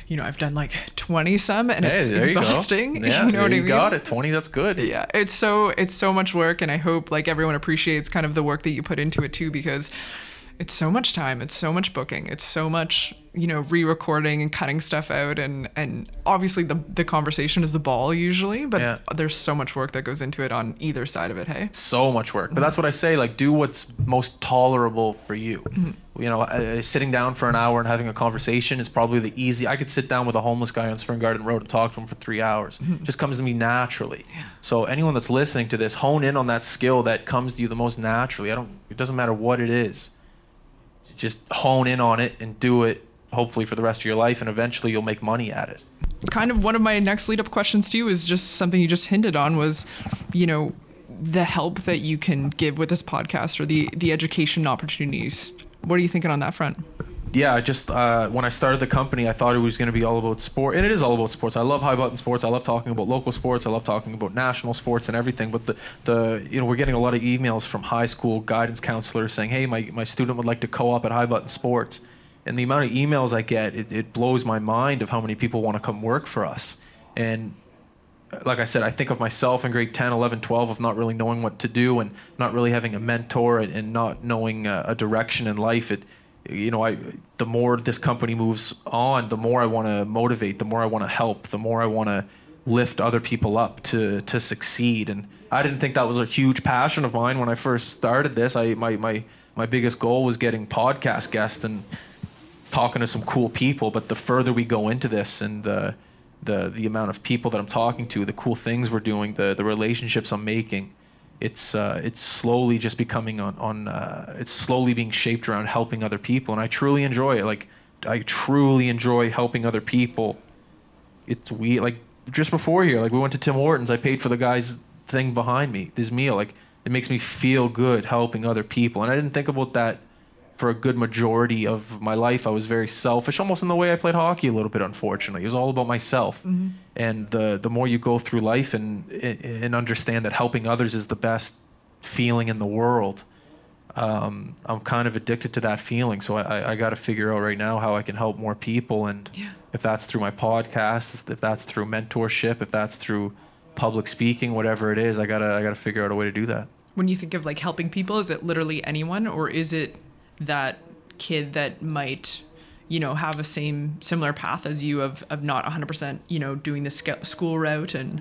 you know, I've done like twenty some, and hey, it's there exhausting. You, go. Yeah, you know what I mean? You got it. twenty, that's good. Yeah. It's so, it's so much work. And I hope like everyone appreciates kind of the work that you put into it too, because it's so much time. It's so much booking. It's so much, you know, re-recording and cutting stuff out. And, and obviously the, the conversation is the ball usually, but yeah. there's so much work that goes into it on either side of it. Hey, so much work. But that's what I say, like, do what's most tolerable for you. Mm-hmm. You know, uh, sitting down for an hour and having a conversation is probably the easy. I could sit down with a homeless guy on Spring Garden Road and talk to him for three hours. Mm-hmm. It just comes to me naturally. Yeah. So anyone that's listening to this, hone in on that skill that comes to you the most naturally. I don't, it doesn't matter what it is. Just hone in on it and do it, hopefully for the rest of your life, and eventually you'll make money at it. Kind of one of my next lead-up questions to you is just something you just hinted on was, you know, the help that you can give with this podcast or the, the education opportunities. What are you thinking on that front? Yeah, just uh, when I started the company, I thought it was going to be all about sport. And it is all about sports. I love High Button Sports. I love talking about local sports. I love talking about national sports and everything. But the, the you know, we're getting a lot of emails from high school guidance counselors saying, hey, my, my student would like to co-op at High Button Sports. And the amount of emails I get, it, it blows my mind of how many people want to come work for us. And like I said, I think of myself in grade ten, eleven, twelve of not really knowing what to do and not really having a mentor and, and not knowing a, a direction in life. It You know, I the more this company moves on, the more I want to motivate, the more I want to help, the more I want to lift other people up to to succeed. And I didn't think that was a huge passion of mine when I first started this. I my my, my biggest goal was getting podcast guests and talking to some cool people. But the further we go into this and the the the amount of people that I'm talking to, the cool things we're doing, the the relationships I'm making, It's uh, it's slowly just becoming on on. Uh, it's slowly being shaped around helping other people, and I truly enjoy it. Like, I truly enjoy helping other people. It's we like just before here, like we went to Tim Hortons. I paid for the guy's thing behind me, this meal. Like, it makes me feel good helping other people, and I didn't think about that for a good majority of my life. I was very selfish, almost in the way I played hockey a little bit. Unfortunately, it was all about myself. Mm-hmm. And the the more you go through life and and understand that helping others is the best feeling in the world, um, I'm kind of addicted to that feeling. So I, I got to figure out right now how I can help more people. And yeah. if that's through my podcast, if that's through mentorship, if that's through public speaking, whatever it is, I gotta I gotta figure out a way to do that. When you think of like helping people, is it literally anyone, or is it that kid that might, you know, have a same similar path as you of, of not one hundred percent, you know, doing the sc- school route? And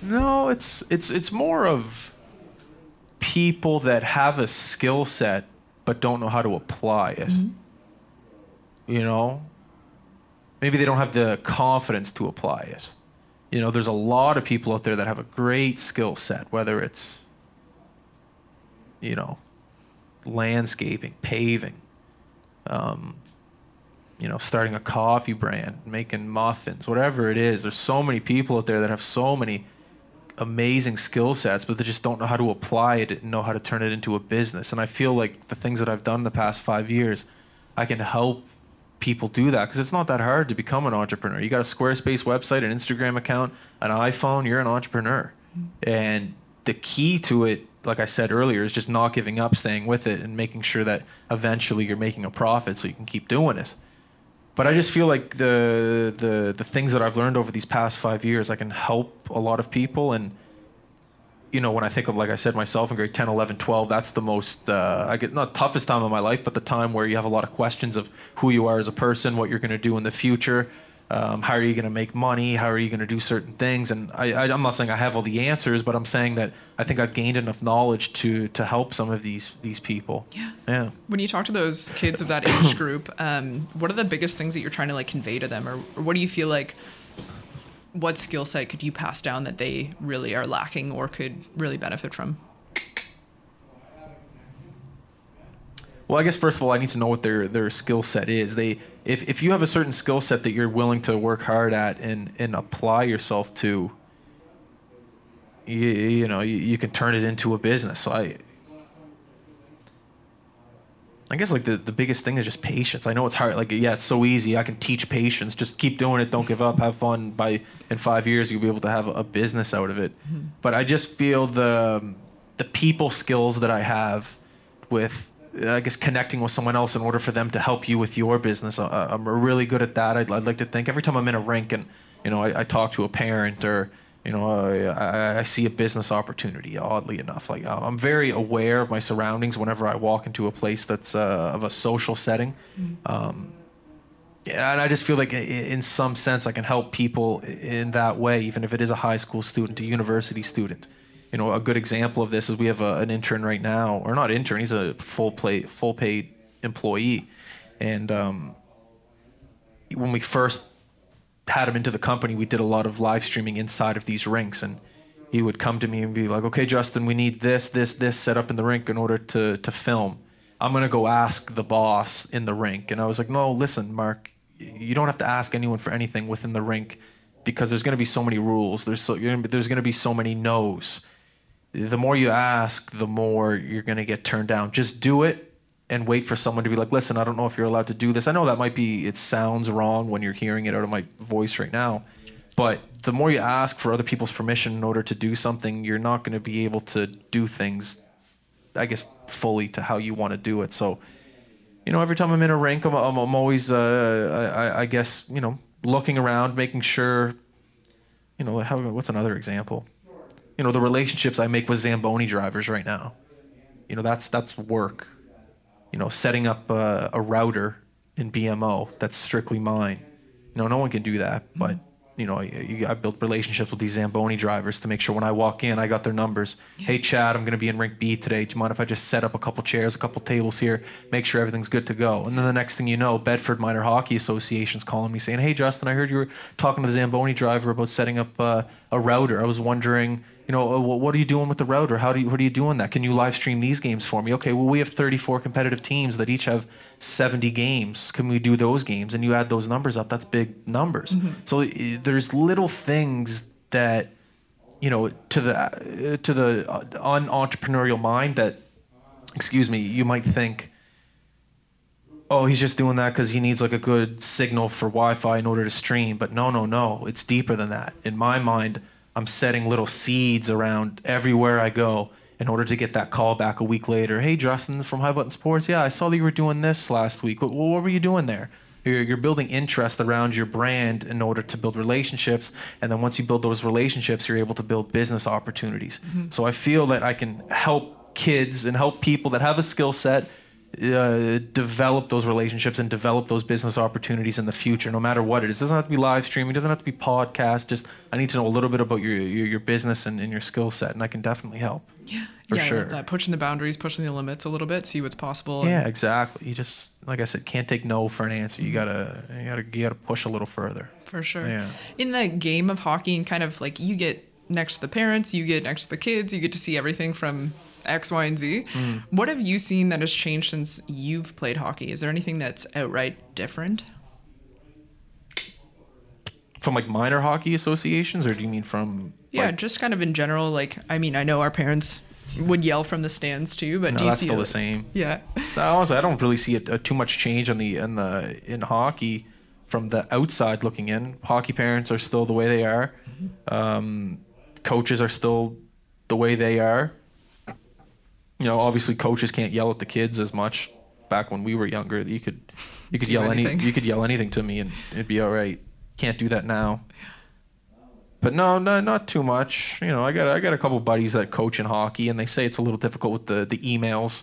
no, it's it's it's more of people that have a skill set but don't know how to apply it. Mm-hmm. You know, maybe they don't have the confidence to apply it. You know, there's a lot of people out there that have a great skill set, whether it's, you know, landscaping, paving, um, you know, starting a coffee brand, making muffins, whatever it is. There's so many people out there that have so many amazing skill sets, but they just don't know how to apply it and know how to turn it into a business. And I feel like the things that I've done the past five years, I can help people do that, because it's not that hard to become an entrepreneur. You got a Squarespace website, an Instagram account, an iPhone, you're an entrepreneur. And the key to it, like I said earlier, is just not giving up, staying with it, and making sure that eventually you're making a profit so you can keep doing it. But I just feel like the the the things that I've learned over these past five years, I can help a lot of people. And, you know, when I think of, like I said, myself in grade ten, eleven, twelve, that's the most, uh, I get not toughest time of my life, but the time where you have a lot of questions of who you are as a person, what you're going to do in the future, um, how are you going to make money, how are you going to do certain things. And I, I, I'm not saying I have all the answers, but I'm saying that I think I've gained enough knowledge to to help some of these these people. Yeah. Yeah. When you talk to those kids of that age group, um, what are the biggest things that you're trying to like convey to them, or, or what do you feel like? What skill set could you pass down that they really are lacking or could really benefit from? Well, I guess first of all, I need to know what their, their skill set is. They, if if you have a certain skill set that you're willing to work hard at and, and apply yourself to, you, you know, you, you can turn it into a business. So I, I guess like the, the biggest thing is just patience. I know it's hard. Like, yeah, it's so easy. I can teach patience. Just keep doing it. Don't give up. Have fun. By in five years, you'll be able to have a business out of it. Mm-hmm. But I just feel the the people skills that I have with, I guess, connecting with someone else in order for them to help you with your business. I, I'm really good at that. I'd, I'd like to think every time I'm in a rink and, you know, I, I talk to a parent or, you know, I, I see a business opportunity, oddly enough. Like, I'm very aware of my surroundings whenever I walk into a place that's uh, of a social setting. Mm-hmm. Um, and I just feel like in some sense I can help people in that way, even if it is a high school student, a university student. You know, a good example of this is we have a, an intern right now, or not intern, he's a full play, full paid employee. And um, when we first had him into the company, we did a lot of live streaming inside of these rinks, and he would come to me and be like, okay, Justin, we need this, this, this set up in the rink in order to, to film. I'm going to go ask the boss in the rink. And I was like, no, listen, Mark, you don't have to ask anyone for anything within the rink because there's going to be so many rules. There's so, there's going to be so many no's. The more you ask, the more you're going to get turned down. Just do it. And wait for someone to be like, listen, I don't know if you're allowed to do this. I know that might be, it sounds wrong when you're hearing it out of my voice right now, but the more you ask for other people's permission in order to do something, you're not going to be able to do things, I guess, fully to how you want to do it. So, you know, every time I'm in a rink, I'm, I'm, I'm always, uh, I, I guess, you know, looking around, making sure, you know, how, what's another example? You know, the relationships I make with Zamboni drivers right now, you know, that's that's work. You know, setting up a, a router in B M O that's strictly mine. You know, no one can do that. But, you know, I, I built relationships with these Zamboni drivers to make sure when I walk in, I got their numbers. Hey, Chad, I'm going to be in Rink B today. Do you mind if I just set up a couple chairs, a couple tables here, make sure everything's good to go? And then the next thing you know, Bedford Minor Hockey Association's calling me saying, hey, Justin, I heard you were talking to the Zamboni driver about setting up uh, a router. I was wondering, you know, what are you doing with the router? How do you, what are you doing that? Can you live stream these games for me? Okay, well, we have thirty-four competitive teams that each have seventy games. Can we do those games? And you add those numbers up, that's big numbers. Mm-hmm. So there's little things that, you know, to the, to the unentrepreneurial mind that, excuse me, you might think, oh, he's just doing that because he needs like a good signal for Wi-Fi in order to stream. But no, no, no, it's deeper than that. In my mind, I'm setting little seeds around everywhere I go in order to get that call back a week later. Hey, Justin from High Button Sports. Yeah, I saw that you were doing this last week. What, what were you doing there? You're, you're building interest around your brand in order to build relationships. And then once you build those relationships, you're able to build business opportunities. Mm-hmm. So I feel that I can help kids and help people that have a skill set uh, develop those relationships and develop those business opportunities in the future, no matter what it is. It doesn't have to be live streaming. It doesn't have to be podcast. Just, I need to know a little bit about your, your, your business and, and your skill set. And I can definitely help. Yeah. For yeah, sure. I love that. Pushing the boundaries, pushing the limits a little bit, see what's possible. Yeah, and exactly. You just, like I said, can't take no for an answer. You gotta, you gotta, you gotta push a little further. For sure. Yeah. In the game of hockey, and kind of like you get next to the parents, you get next to the kids, you get to see everything from X, Y, and Z. Mm. What have you seen that has changed since you've played hockey? Is there anything that's outright different? From like minor hockey associations, or do you mean from... Yeah, like, just kind of in general. Like, I mean, I know our parents would yell from the stands too, but no, do you that's see still like, the same? Yeah. Honestly, I don't really see a, a too much change in the in the in hockey from the outside looking in. Hockey parents are still the way they are. Mm-hmm. Um, coaches are still the way they are. You know, obviously coaches can't yell at the kids as much. Back when we were younger, you could you could yell anything. any you could yell anything to me and it'd be all right. Can't do that now. But no, no, not too much. You know, I got I got a couple buddies that coach in hockey, and they say it's a little difficult with the the emails.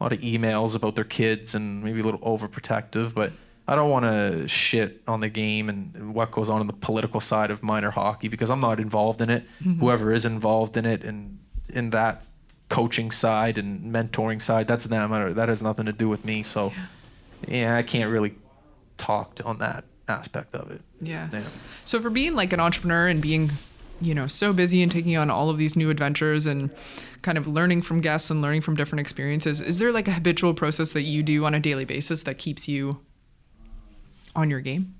A lot of emails about their kids and maybe a little overprotective. But I don't want to shit on the game and what goes on in the political side of minor hockey because I'm not involved in it. Mm-hmm. Whoever is involved in it and in that coaching side and mentoring side, that's them. That has nothing to do with me. So, yeah, I can't really talk on that aspect of it. Yeah. Damn. So for being like an entrepreneur and being, you know, so busy and taking on all of these new adventures and kind of learning from guests and learning from different experiences, is there like a habitual process that you do on a daily basis that keeps you on your game?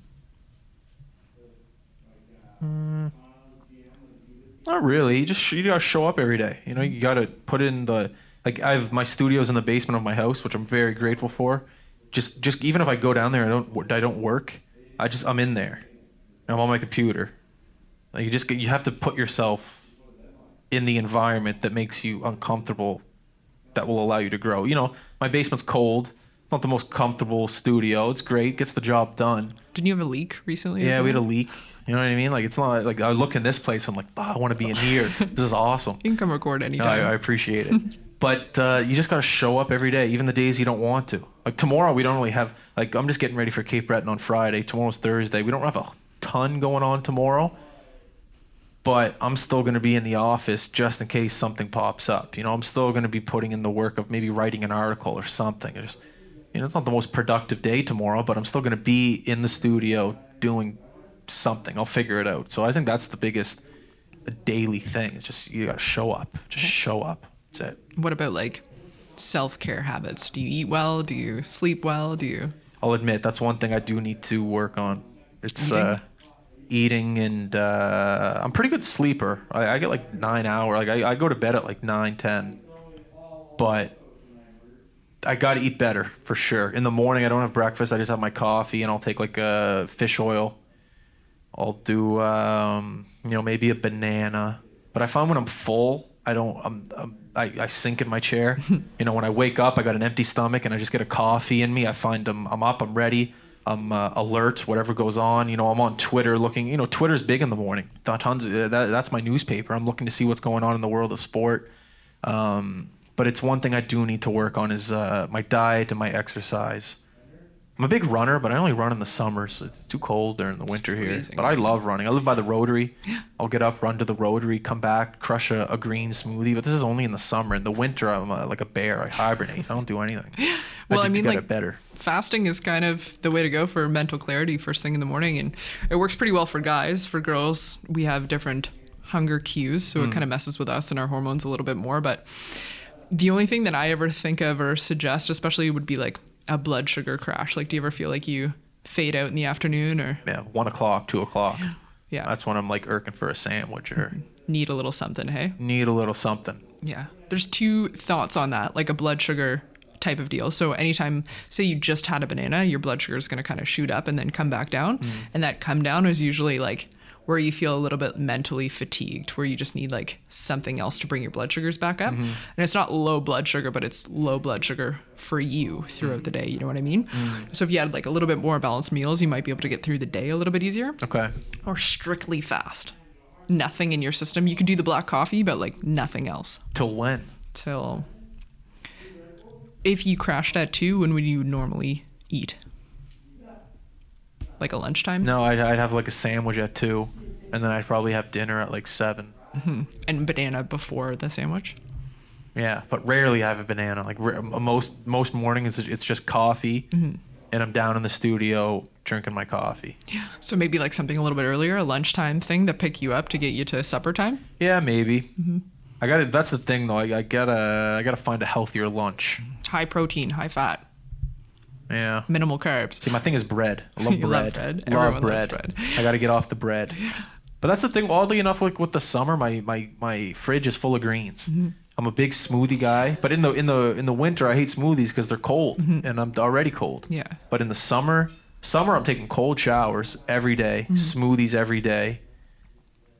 Mm. Not really. You just you gotta show up every day. You know, you gotta put in the Like I have my studios in the basement of my house, which I'm very grateful for. Just, just even if I go down there, I don't, I don't work. I just, I'm in there. I'm on my computer. Like you just, you have to put yourself in the environment that makes you uncomfortable, that will allow you to grow. You know, my basement's cold. It's not the most comfortable studio. It's great. Gets the job done. Didn't you have a leak recently? Yeah, we had a leak. You know what I mean? Like, it's not like I look in this place, I'm like, oh, I want to be in here. This is awesome. You can come record anytime. No, I, I appreciate it. But uh, you just got to show up every day, even the days you don't want to. Like tomorrow, we don't really have, like, I'm just getting ready for Cape Breton on Friday. Tomorrow's Thursday. We don't have a ton going on tomorrow. But I'm still going to be in the office just in case something pops up. You know, I'm still going to be putting in the work of maybe writing an article or something. It's, you know, it's not the most productive day tomorrow, but I'm still going to be in the studio doing something. I'll figure it out. So I think that's the biggest daily thing. It's just you got to show up. Just show up. That's it. What about like self-care habits? Do you eat well? Do you sleep well? Do you? I'll admit that's one thing I do need to work on. It's eating? uh eating and uh I'm a pretty good sleeper. I, I get like nine hour like I, I go to bed at like nine ten, but I gotta eat better for sure. In the morning I don't have breakfast, I just have my coffee and I'll take like a fish oil. I'll do um you know maybe a banana, but I find when I'm full I don't I'm, I'm I, I sink in my chair. You know, when I wake up I got an empty stomach and I just get a coffee in me. I find I'm, I'm up, I'm ready, I'm uh, alert, whatever goes on. You know, I'm on Twitter looking, you know, Twitter's big in the morning. Tons, uh, that, that's my newspaper. I'm looking to see what's going on in the world of sport. Um, but it's one thing I do need to work on is uh, my diet and my exercise. I'm a big runner, but I only run in the summer, so it's too cold during the it's winter freezing. Here. But I love running. I live by the Rotary. I'll get up, run to the Rotary, come back, crush a, a green smoothie. But this is only in the summer. In the winter, I'm a, like a bear. I hibernate. I don't do anything. Well, I, I mean, like, better. Fasting is kind of the way to go for mental clarity first thing in the morning. And it works pretty well for guys. For girls, we have different hunger cues, so mm. it kind of messes with us and our hormones a little bit more. But the only thing that I ever think of or suggest, especially, would be like, a blood sugar crash. Like, do you ever feel like you fade out in the afternoon or? Yeah, one o'clock, two o'clock. Yeah. yeah. That's when I'm like irking for a sandwich or. Need a little something, hey? Need a little something. Yeah. There's two thoughts on that, like a blood sugar type of deal. So anytime, say you just had a banana, your blood sugar is going to kind of shoot up and then come back down. Mm. And that come down is usually like where you feel a little bit mentally fatigued, where you just need like something else to bring your blood sugars back up. Mm-hmm. And it's not low blood sugar, but it's low blood sugar for you throughout mm. the day. You know what I mean? Mm. So if you had like a little bit more balanced meals, you might be able to get through the day a little bit easier. Okay. Or strictly fast. Nothing in your system. You could do the black coffee, but like nothing else. Till when? Till. If you crashed at two, when would you normally eat? Like a lunchtime? No, I'd, I'd have like a sandwich at two, and then I'd probably have dinner at like seven. Mm-hmm. And banana before the sandwich? Yeah, but rarely I have a banana. Like r- most most mornings, it's, it's just coffee, mm-hmm. and I'm down in the studio drinking my coffee. Yeah. So maybe like something a little bit earlier, a lunchtime thing to pick you up to get you to supper time? Yeah, maybe. Mm-hmm. I got that's the thing though. I, I gotta I gotta find a healthier lunch. High protein, high fat. Yeah. Minimal carbs. See, my thing is bread. I love bread. Love bread. Love bread. bread. I got to get off the bread. But that's the thing. Oddly enough, like with the summer, my my, my fridge is full of greens. Mm-hmm. I'm a big smoothie guy, but in the in the in the winter, I hate smoothies because they're cold, mm-hmm. and I'm already cold. Yeah. But in the summer, summer I'm taking cold showers every day, mm-hmm. smoothies every day.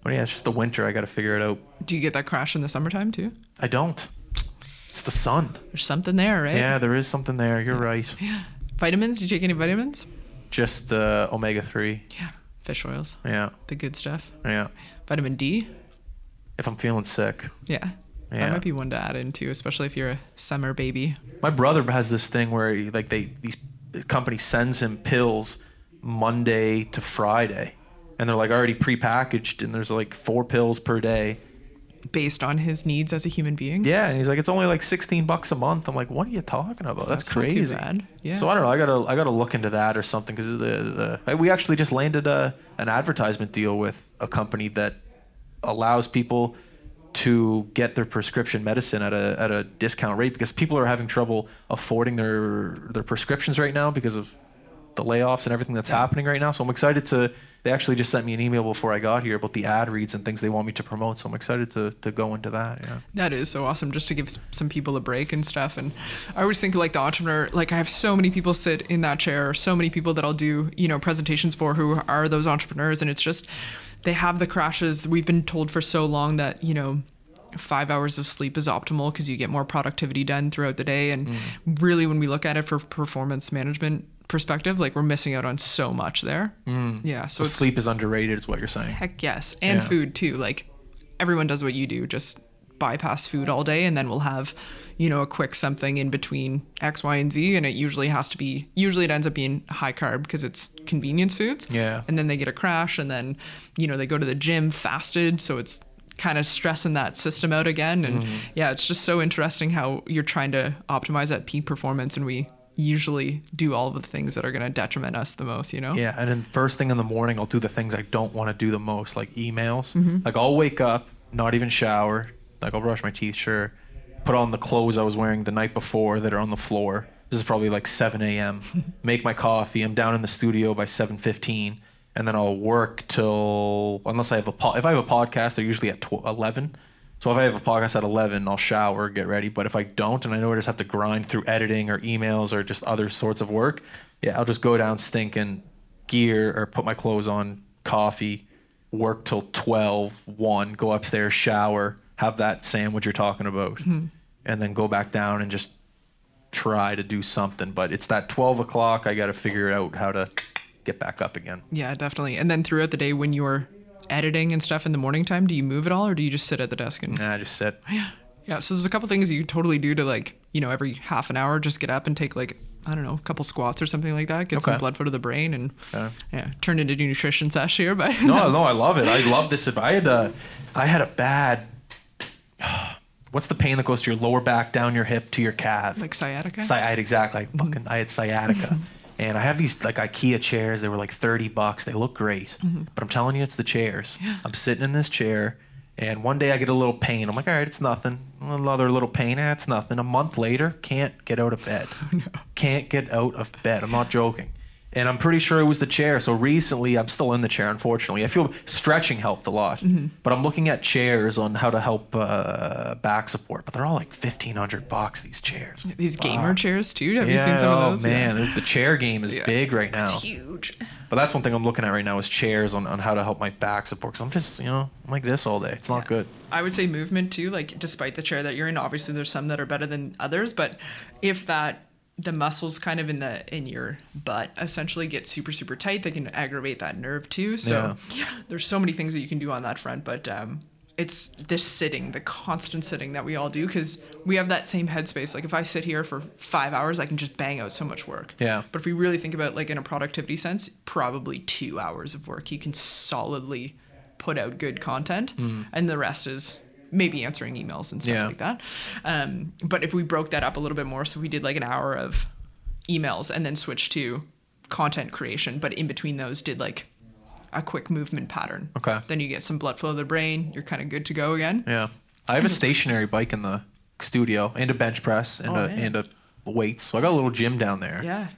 But yeah, it's just the winter. I got to figure it out. Do you get that crash in the summertime too? I don't. It's the sun. There's something there, right? Yeah, there is something there. You're right. Yeah. Vitamins? Do you take any vitamins? Just uh, omega three. Yeah. Fish oils. Yeah. The good stuff. Yeah. Vitamin D? If I'm feeling sick. Yeah. Yeah. That might be one to add into, especially if you're a summer baby. My brother has this thing where he, like they these the company sends him pills Monday to Friday. And they're like already prepackaged, and there's like four pills per day. Based on his needs as a human being. Yeah, and he's like, it's only like sixteen bucks a month. I'm like, what are you talking about? That's, That's crazy. Not too bad. Yeah. So I don't know. I gotta I gotta look into that or something, because the, the we actually just landed a, an advertisement deal with a company that allows people to get their prescription medicine at a at a discount rate, because people are having trouble affording their their prescriptions right now because of about the layoffs and everything that's happening right now. So I'm excited to, they actually just sent me an email before I got here about the ad reads and things they want me to promote. So I'm excited to to go into that. Yeah. That is so awesome, just to give some people a break and stuff. And I always think like the entrepreneur, like I have so many people sit in that chair, so many people that I'll do, you know, presentations for who are those entrepreneurs. And it's just, they have the crashes. We've been told for so long that, you know, five hours of sleep is optimal because you get more productivity done throughout the day. And mm. really, when we look at it for performance management perspective, like we're missing out on so much there. Mm. Yeah. So, so sleep is underrated is what you're saying. Heck yes. And yeah. food too. Like everyone does what you do, just bypass food all day. And then we'll have, you know, a quick something in between X, Y, and Z. And it usually has to be, usually it ends up being high carb because it's convenience foods. Yeah. And then they get a crash and then, you know, they go to the gym fasted. So it's kind of stressing that system out again. And mm-hmm. yeah, it's just so interesting how you're trying to optimize that peak performance. And we usually do all of the things that are going to detriment us the most, you know? Yeah. And then first thing in the morning, I'll do the things I don't want to do the most, like emails. Mm-hmm. Like I'll wake up, not even shower. Like I'll brush my teeth, sure. Put on the clothes I was wearing the night before that are on the floor. This is probably like seven a.m. Make my coffee. I'm down in the studio by seven fifteen. And then I'll work till, unless I have a, po- if I have a podcast, they're usually at twelve, eleven. So if I have a podcast at eleven, I'll shower, get ready. But if I don't, and I know I just have to grind through editing or emails or just other sorts of work, yeah, I'll just go down, stink in gear or put my clothes on, coffee, work till twelve, one, go upstairs, shower, have that sandwich you're talking about, mm-hmm. and then go back down and just try to do something. But it's that twelve o'clock, I got to figure out how to get back up again. Yeah, definitely. And then throughout the day when you're editing and stuff in the morning time, do you move at all or do you just sit at the desk? And nah, I just sit. Yeah. Yeah. So there's a couple things you totally do to, like, you know, every half an hour, just get up and take like, I don't know, a couple squats or something like that, get okay. some blood flow to the brain and yeah, yeah turned into nutrition sesh here. But no, no, I love it. I love this. If I had a, I had a bad, what's the pain that goes to your lower back, down your hip to your calf? Like sciatica? Sciatica, exactly. I fucking, mm-hmm. I had sciatica. And I have these like IKEA chairs. They were like thirty bucks. They look great. Mm-hmm. But I'm telling you, it's the chairs. Yeah. I'm sitting in this chair and one day I get a little pain. I'm like, all right, it's nothing. Another little pain. Eh, it's nothing. A month later, can't get out of bed. Oh, no. Can't get out of bed. I'm not joking. And I'm pretty sure it was the chair. So recently, I'm still in the chair, unfortunately. I feel stretching helped a lot. Mm-hmm. But I'm looking at chairs on how to help uh, back support. But they're all like fifteen hundred bucks, these chairs. These wow. gamer chairs, too? Have yeah, you seen some of those? Oh, man. Yeah. The chair game is yeah. big right now. It's huge. But that's one thing I'm looking at right now is chairs on, on how to help my back support. Because I'm just, you know, I'm like this all day. It's not yeah. good. I would say movement, too. Like, despite the chair that you're in, obviously, there's some that are better than others. But if that... the muscles kind of in the in your butt essentially get super super tight, they can aggravate that nerve too. So yeah, yeah there's so many things that you can do on that front, but um it's this sitting, the constant sitting that we all do, because we have that same headspace. Like if I sit here for five hours, I can just bang out so much work. Yeah, but if we really think about like in a productivity sense, probably two hours of work you can solidly put out good content, mm. and the rest is maybe answering emails and stuff yeah. like that. Um, but if we broke that up a little bit more, so we did like an hour of emails and then switched to content creation, but in between those did like a quick movement pattern. Okay. Then you get some blood flow to the brain. You're kind of good to go again. Yeah. I have a stationary bike in the studio and a bench press and, oh, a, and a weights. So I got a little gym down there. Yeah.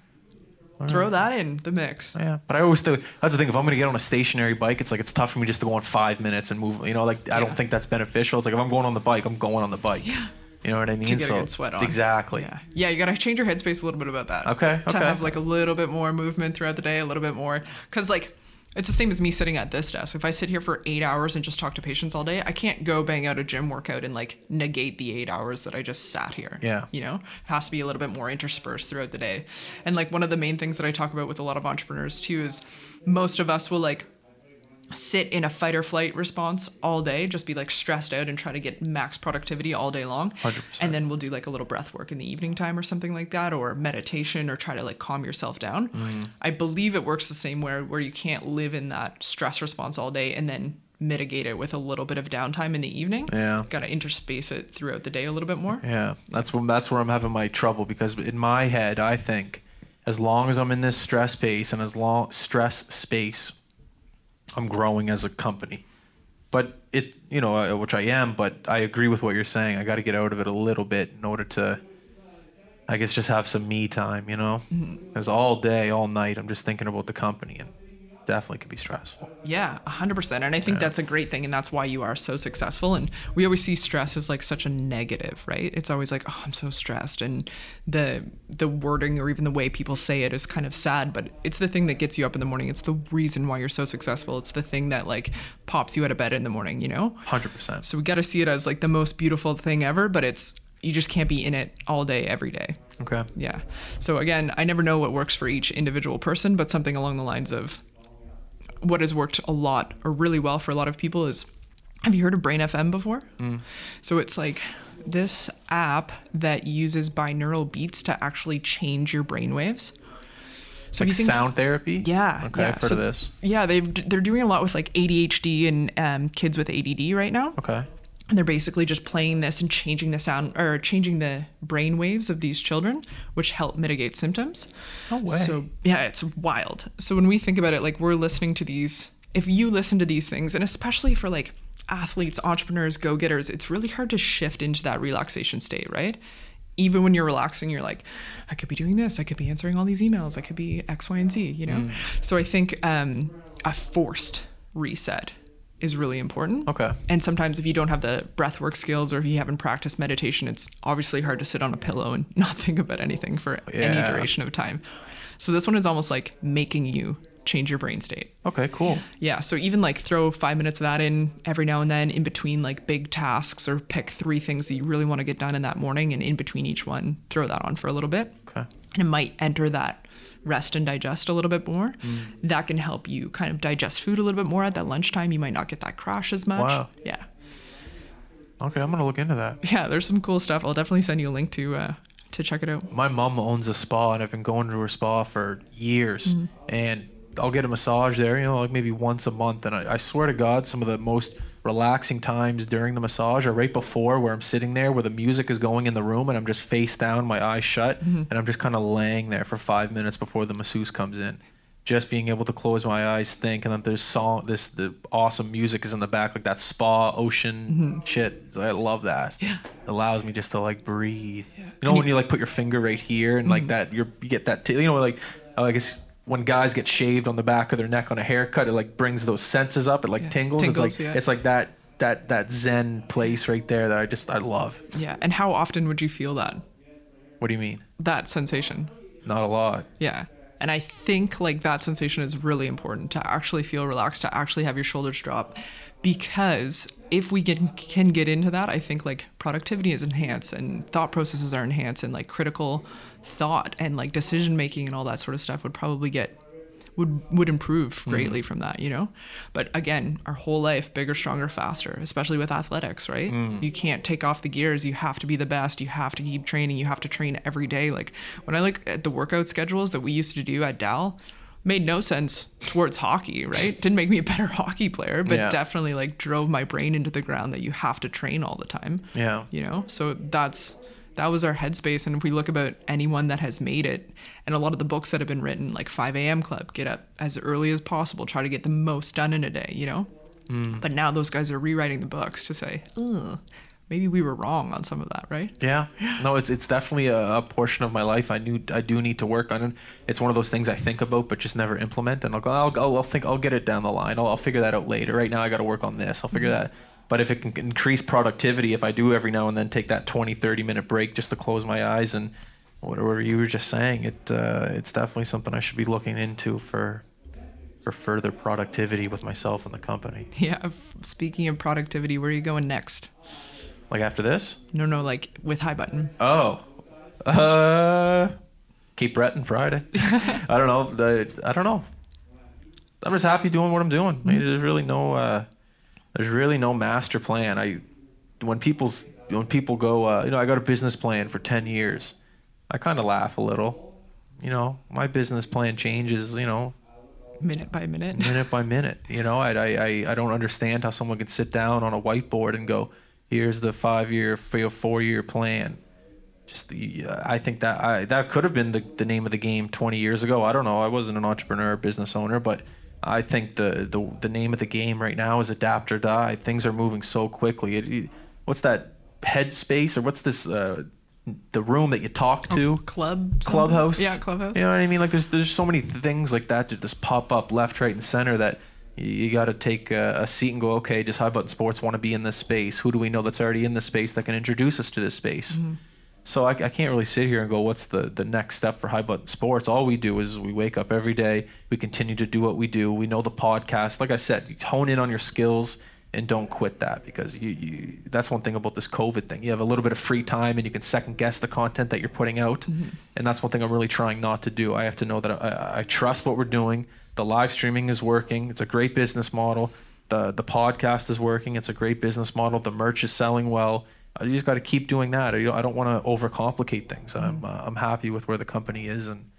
Right. Throw that in the mix. Yeah, but I always think that's the thing. If I'm going to get on a stationary bike, it's like it's tough for me just to go on five minutes and move. You know, like I yeah. don't think that's beneficial. It's like if I'm going on the bike, I'm going on the bike. Yeah. You know what I mean? To get so a good sweat on. Exactly. Yeah, yeah, you got to change your headspace a little bit about that. Okay. To okay. have like a little bit more movement throughout the day, a little bit more, because like it's the same as me sitting at this desk. If I sit here for eight hours and just talk to patients all day, I can't go bang out a gym workout and like negate the eight hours that I just sat here. Yeah. You know, it has to be a little bit more interspersed throughout the day. And like one of the main things that I talk about with a lot of entrepreneurs too is most of us will like sit in a fight or flight response all day, just be like stressed out and try to get max productivity all day long. one hundred percent. And then we'll do like a little breath work in the evening time or something like that, or meditation, or try to like calm yourself down. Mm-hmm. I believe it works the same way, where you can't live in that stress response all day and then mitigate it with a little bit of downtime in the evening. Yeah. Got to interspace it throughout the day a little bit more. Yeah. That's when, that's where I'm having my trouble, because in my head, I think as long as I'm in this stress space and as long stress space, I'm growing as a company, but it, you know, which I am, but I agree with what you're saying. I got to get out of it a little bit in order to I guess just have some me time, you know? Mm-hmm. Because all day, all night, I'm just thinking about the company, and definitely could be stressful. Yeah, one hundred percent. And I think yeah. that's a great thing, and that's why you are so successful. And we always see stress as like such a negative, right? It's always like, oh, I'm so stressed. And the the wording or even the way people say it is kind of sad, but it's the thing that gets you up in the morning. It's the reason why you're so successful. It's the thing that like pops you out of bed in the morning, you know? one hundred percent. So we got to see it as like the most beautiful thing ever, but it's you just can't be in it all day, every day. Okay. Yeah. So again, I never know what works for each individual person, but something along the lines of what has worked a lot or really well for a lot of people is, have you heard of Brain F M before? Mm. So it's like this app that uses binaural beats to actually change your brainwaves. So like you think, sound therapy? Yeah. Okay, yeah. I've heard so, of this. Yeah, they've, they're doing a lot with like A D H D and um, kids with A D D right now. Okay. And they're basically just playing this and changing the sound or changing the brain waves of these children, which help mitigate symptoms. No way. So yeah, it's wild. So when we think about it, like we're listening to these, if you listen to these things, and especially for like athletes, entrepreneurs, go-getters, it's really hard to shift into that relaxation state, right? Even when you're relaxing, you're like, I could be doing this. I could be answering all these emails. I could be X, Y, and Z, you know? Mm. So I think um, a forced reset is really important. Okay. And sometimes if you don't have the breathwork skills or if you haven't practiced meditation, it's obviously hard to sit on a pillow and not think about anything for yeah. any duration of time. So this one is almost like making you change your brain state. Okay, cool. Yeah. So even like throw five minutes of that in every now and then in between like big tasks, or pick three things that you really want to get done in that morning, and in between each one, throw that on for a little bit. Okay. And it might enter that rest and digest a little bit more. Mm. That can help you kind of digest food a little bit more at that lunchtime. You might not get that crash as much. Wow. Yeah. Okay, I'm going to look into that. Yeah, there's some cool stuff. I'll definitely send you a link to uh, to check it out. My mom owns a spa, and I've been going to her spa for years. Mm. And I'll get a massage there, you know, like maybe once a month. And I, I swear to God, some of the most relaxing times during the massage are right before, where I'm sitting there where the music is going in the room and I'm just face down, my eyes shut, mm-hmm. and I'm just kind of laying there for five minutes before the masseuse comes in. Just being able to close my eyes, think, and then there's song, this the awesome music is in the back, like that spa ocean mm-hmm. shit. I love that. Yeah. It allows me just to like breathe. Yeah. You know, and when you, you like put your finger right here and mm-hmm. like that, you're, you get that, t- you know, like, I guess when guys get shaved on the back of their neck on a haircut, it like brings those senses up. It like yeah. tingles. tingles. It's like yeah. it's like that that that zen place right there that I just I love. Yeah. And how often would you feel that? What do you mean? That sensation. Not a lot. Yeah. And I think like that sensation is really important, to actually feel relaxed, to actually have your shoulders drop, because if we can can get into that, I think like productivity is enhanced and thought processes are enhanced, and like critical thought and like decision making and all that sort of stuff would probably get would would improve greatly mm. from that, you know? But again, our whole life, bigger, stronger, faster, especially with athletics, right? Mm. You can't take off the gears. You have to be the best. You have to keep training. You have to train every day. Like when I look at the workout schedules that we used to do at Dal, made no sense towards hockey, right? Didn't make me a better hockey player, but yeah. definitely like drove my brain into the ground that you have to train all the time. Yeah. You know? So that's that was our headspace. And if we look about anyone that has made it, and a lot of the books that have been written, like five a.m. Club, get up as early as possible, try to get the most done in a day, you know? Mm. But now those guys are rewriting the books to say, ugh, maybe we were wrong on some of that, right? Yeah. No, it's it's definitely a, a portion of my life I knew I do need to work on. It. It's one of those things I think about but just never implement. And I'll go, I'll, I'll, I'll think I'll get it down the line. I'll, I'll figure that out later. Right now I got to work on this. I'll figure mm-hmm. that But if it can increase productivity, if I do every now and then take that twenty, thirty minute break just to close my eyes and whatever you were just saying, it uh, it's definitely something I should be looking into for for further productivity with myself and the company. Yeah. Speaking of productivity, where are you going next? Like after this? No, no, like with High Button. Oh. Uh, Cape Breton Friday. I don't know. The, I don't know. I'm just happy doing what I'm doing. I mean, there's really no... Uh, There's really no master plan. I, when people's when people go, uh, you know, I got a business plan for ten years. I kind of laugh a little. You know, my business plan changes, you know, minute by minute, minute by minute. You know, I I I don't understand how someone could sit down on a whiteboard and go, here's the five year, four year plan. Just the, I think that I that could have been the the name of the game twenty years ago. I don't know. I wasn't an entrepreneur, or business owner, but I think the, the the name of the game right now is adapt or die. Things are moving so quickly. It, it, what's that headspace or what's this uh, the room that you talk to. Oh, club? Clubhouse. Something. Yeah, Clubhouse. You know what I mean? Like, there's there's so many things like that that just pop up left, right, and center that you got to take a, a seat and go, okay, does High Button Sports want to be in this space? Who do we know that's already in this space that can introduce us to this space? Mm-hmm. So I, I can't really sit here and go, what's the, the next step for High Button Sports? All we do is we wake up every day. We continue to do what we do. We know the podcast. Like I said, you hone in on your skills and don't quit that, because you, you that's one thing about this COVID thing. You have a little bit of free time and you can second guess the content that you're putting out. Mm-hmm. And that's one thing I'm really trying not to do. I have to know that I, I trust what we're doing. The live streaming is working. It's a great business model. The, the podcast is working. It's a great business model. The merch is selling well. You just got to keep doing that. I don't want to overcomplicate things. I'm uh, I'm happy with where the company is, and,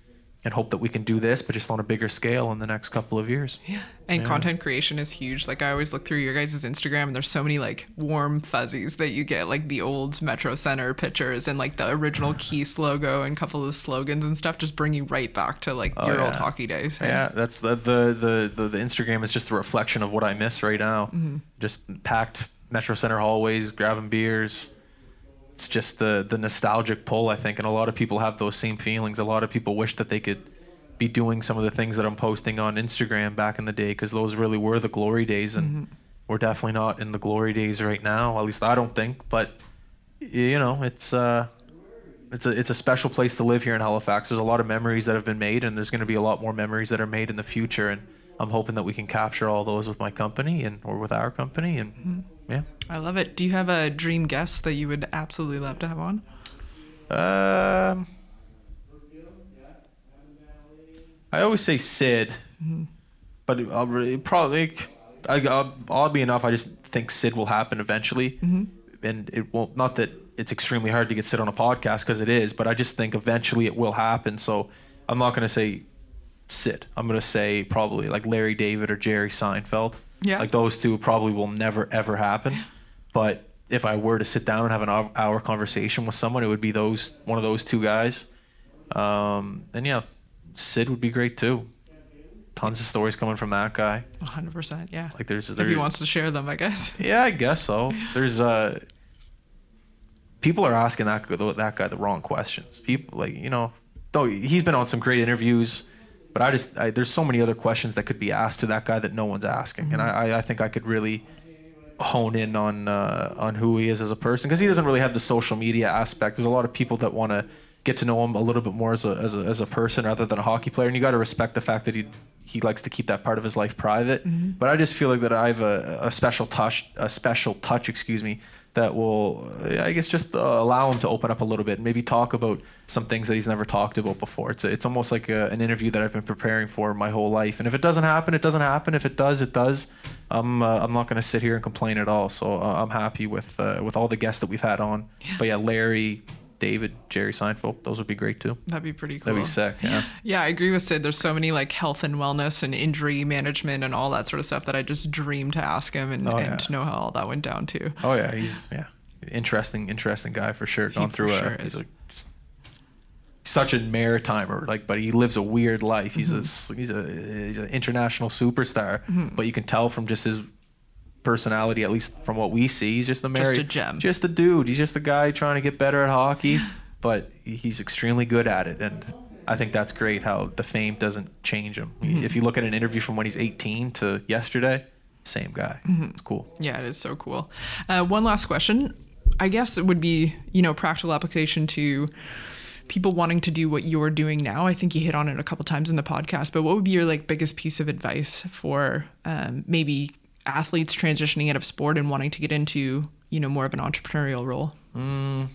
and hope that we can do this, but just on a bigger scale in the next couple of years. Yeah, and yeah. Content creation is huge. Like, I always look through your guys' Instagram, and there's so many like warm fuzzies that you get, like the old Metro Center pictures and like the original Keys logo and a couple of the slogans and stuff. Just bring you right back to like oh, your yeah. old hockey days. Yeah, yeah that's the the, the the the Instagram is just the reflection of what I miss right now. Mm-hmm. Just packed Metro Center hallways, grabbing beers. It's just the the nostalgic pull, I think, and a lot of people have those same feelings. A lot of people wish that they could be doing some of the things that I'm posting on Instagram back in the day, because those really were the glory days, and mm-hmm. we're definitely not in the glory days right now. At least I don't think. But you know, it's uh, it's a it's a special place to live here in Halifax. There's a lot of memories that have been made, and there's going to be a lot more memories that are made in the future. And I'm hoping that we can capture all those with my company and or with our company and. Mm-hmm. Yeah, I love it. Do you have a dream guest that you would absolutely love to have on? Um, I always say Sid, mm-hmm. but I'll really, probably, I, I'll, oddly enough, I just think Sid will happen eventually, mm-hmm. and it won't. Not that it's extremely hard to get Sid on a podcast, because it is, but I just think eventually it will happen. So I'm not going to say Sid. I'm going to say probably like Larry David or Jerry Seinfeld. Yeah. Like, those two probably will never, ever happen. Yeah. But if I were to sit down and have an hour conversation with someone, it would be those one of those two guys. Um, and, yeah, Sid would be great, too. Tons of stories coming from that guy. one hundred percent, yeah. Like, there's, there's, if he wants to share them, I guess. Yeah, I guess so. There's uh, people are asking that, that guy the wrong questions. People, like, you know, though he's been on some great interviews. But I just, I, there's so many other questions that could be asked to that guy that no one's asking. And I, I think I could really hone in on uh, on who he is as a person, because he doesn't really have the social media aspect. There's a lot of people that want to get to know him a little bit more as a, as a, as a person rather than a hockey player. And you got to respect the fact that he he likes to keep that part of his life private. Mm-hmm. But I just feel like that I have a, a special touch, a special touch, excuse me, that will, I guess, just uh, allow him to open up a little bit and maybe talk about some things that he's never talked about before. It's a, it's almost like a, an interview that I've been preparing for my whole life. And if it doesn't happen, it doesn't happen. If it does, it does. I'm uh, I'm not going to sit here and complain at all. So uh, I'm happy with uh, with all the guests that we've had on. Yeah. But yeah, Larry, David, Jerry Seinfeld, those would be great too. That'd be pretty cool. That'd be sick. Yeah. Yeah, I agree with Sid. There's so many like health and wellness and injury management and all that sort of stuff that I just dream to ask him and, oh, yeah. and know how all that went down too. Oh yeah, he's yeah, interesting, interesting guy for sure. Gone he through a, sure he's like just, such a maritimer, like, but he lives a weird life. He's mm-hmm. a he's a he's an international superstar, mm-hmm. but you can tell from just his personality, at least from what we see, he's just a married, just a gem, just a dude. He's just a guy trying to get better at hockey, but he's extremely good at it, and I think that's great how the fame doesn't change him. Mm-hmm. If you look at an interview from when he's eighteen to yesterday, same guy. Mm-hmm. It's cool. Yeah, it is so cool. Uh, one last question, I guess it would be, you know, practical application to people wanting to do what you're doing now. I think you hit on it a couple times in the podcast, but what would be your like biggest piece of advice for um, maybe athletes transitioning out of sport and wanting to get into, you know, more of an entrepreneurial role? Mm.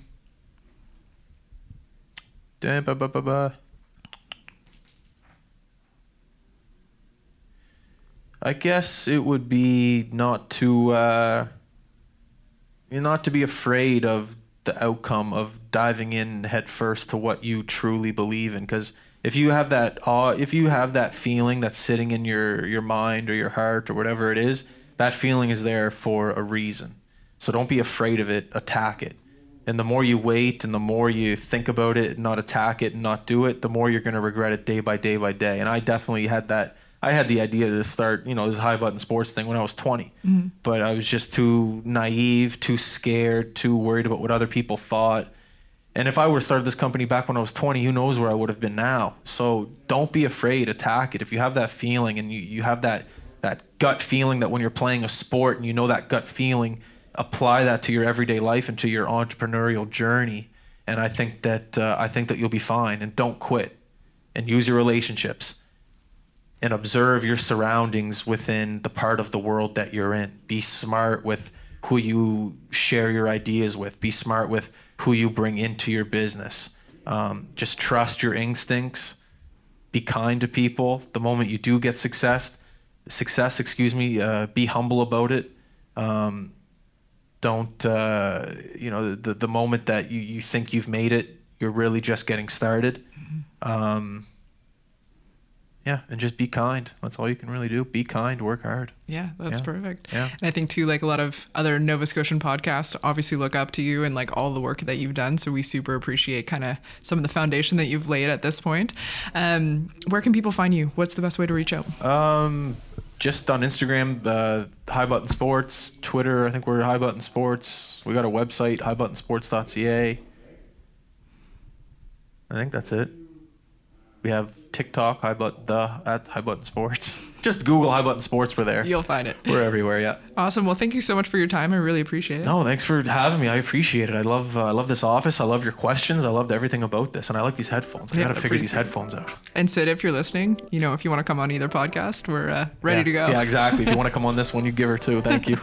I guess it would be not to uh, not to be afraid of the outcome of diving in headfirst to what you truly believe in, because if you have that awe, if you have that feeling that's sitting in your, your mind or your heart or whatever it is, that feeling is there for a reason. So don't be afraid of it. Attack it. And the more you wait and the more you think about it and not attack it and not do it, the more you're going to regret it day by day by day. And I definitely had that. I had the idea to start, you know, this High Button Sports thing when I was twenty. Mm-hmm. But I was just too naive, too scared, too worried about what other people thought. And if I would have started this company back when I was twenty, who knows where I would have been now. So don't be afraid, attack it. If you have that feeling and you, you have that, that gut feeling that when you're playing a sport and you know that gut feeling, apply that to your everyday life and to your entrepreneurial journey. And I think that uh, I think that you'll be fine. And don't quit. And use your relationships. And observe your surroundings within the part of the world that you're in. Be smart with who you share your ideas with. Be smart with who you bring into your business. Um, just trust your instincts. Be kind to people. The moment you do get success, success, excuse me, uh, be humble about it. Um, don't, uh, you know, the, the moment that you, you think you've made it, you're really just getting started. Um, yeah. And just be kind. That's all you can really do. Be kind, work hard. Yeah. That's yeah. perfect. Yeah. And I think too, like a lot of other Nova Scotian podcasts obviously look up to you and like all the work that you've done. So we super appreciate kind of some of the foundation that you've laid at this point. Um, where can people find you? What's the best way to reach out? Um, just on Instagram, uh, High Button Sports, Twitter. I think we're High Button Sports. We got a website, high button sports dot c a. I think that's it. We have TikTok, High Button, the at High Button Sports. Just Google High Button Sports. We're there. You'll find it. We're everywhere. Yeah. Awesome. Well, thank you so much for your time. I really appreciate it. No, thanks for having me. I appreciate it. I love, uh, I love this office. I love your questions. I loved everything about this, and I like these headphones. I yeah, gotta figure these headphones out. And Sid, if you're listening, you know, if you want to come on either podcast, we're uh, ready yeah. to go. Yeah, exactly. If you want to come on this one, you give her two. Thank you.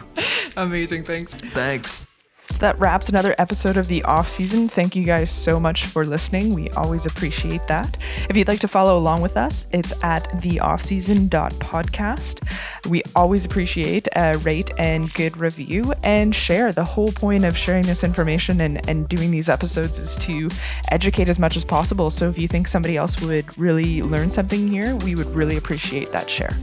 Amazing. Thanks. Thanks. So that wraps another episode of The Offseason. Thank you guys so much for listening. We always appreciate that. If you'd like to follow along with us, it's at the offseason dot podcast. We always appreciate a rate and good review and share. The whole point of sharing this information and, and doing these episodes is to educate as much as possible. So if you think somebody else would really learn something here, we would really appreciate that share.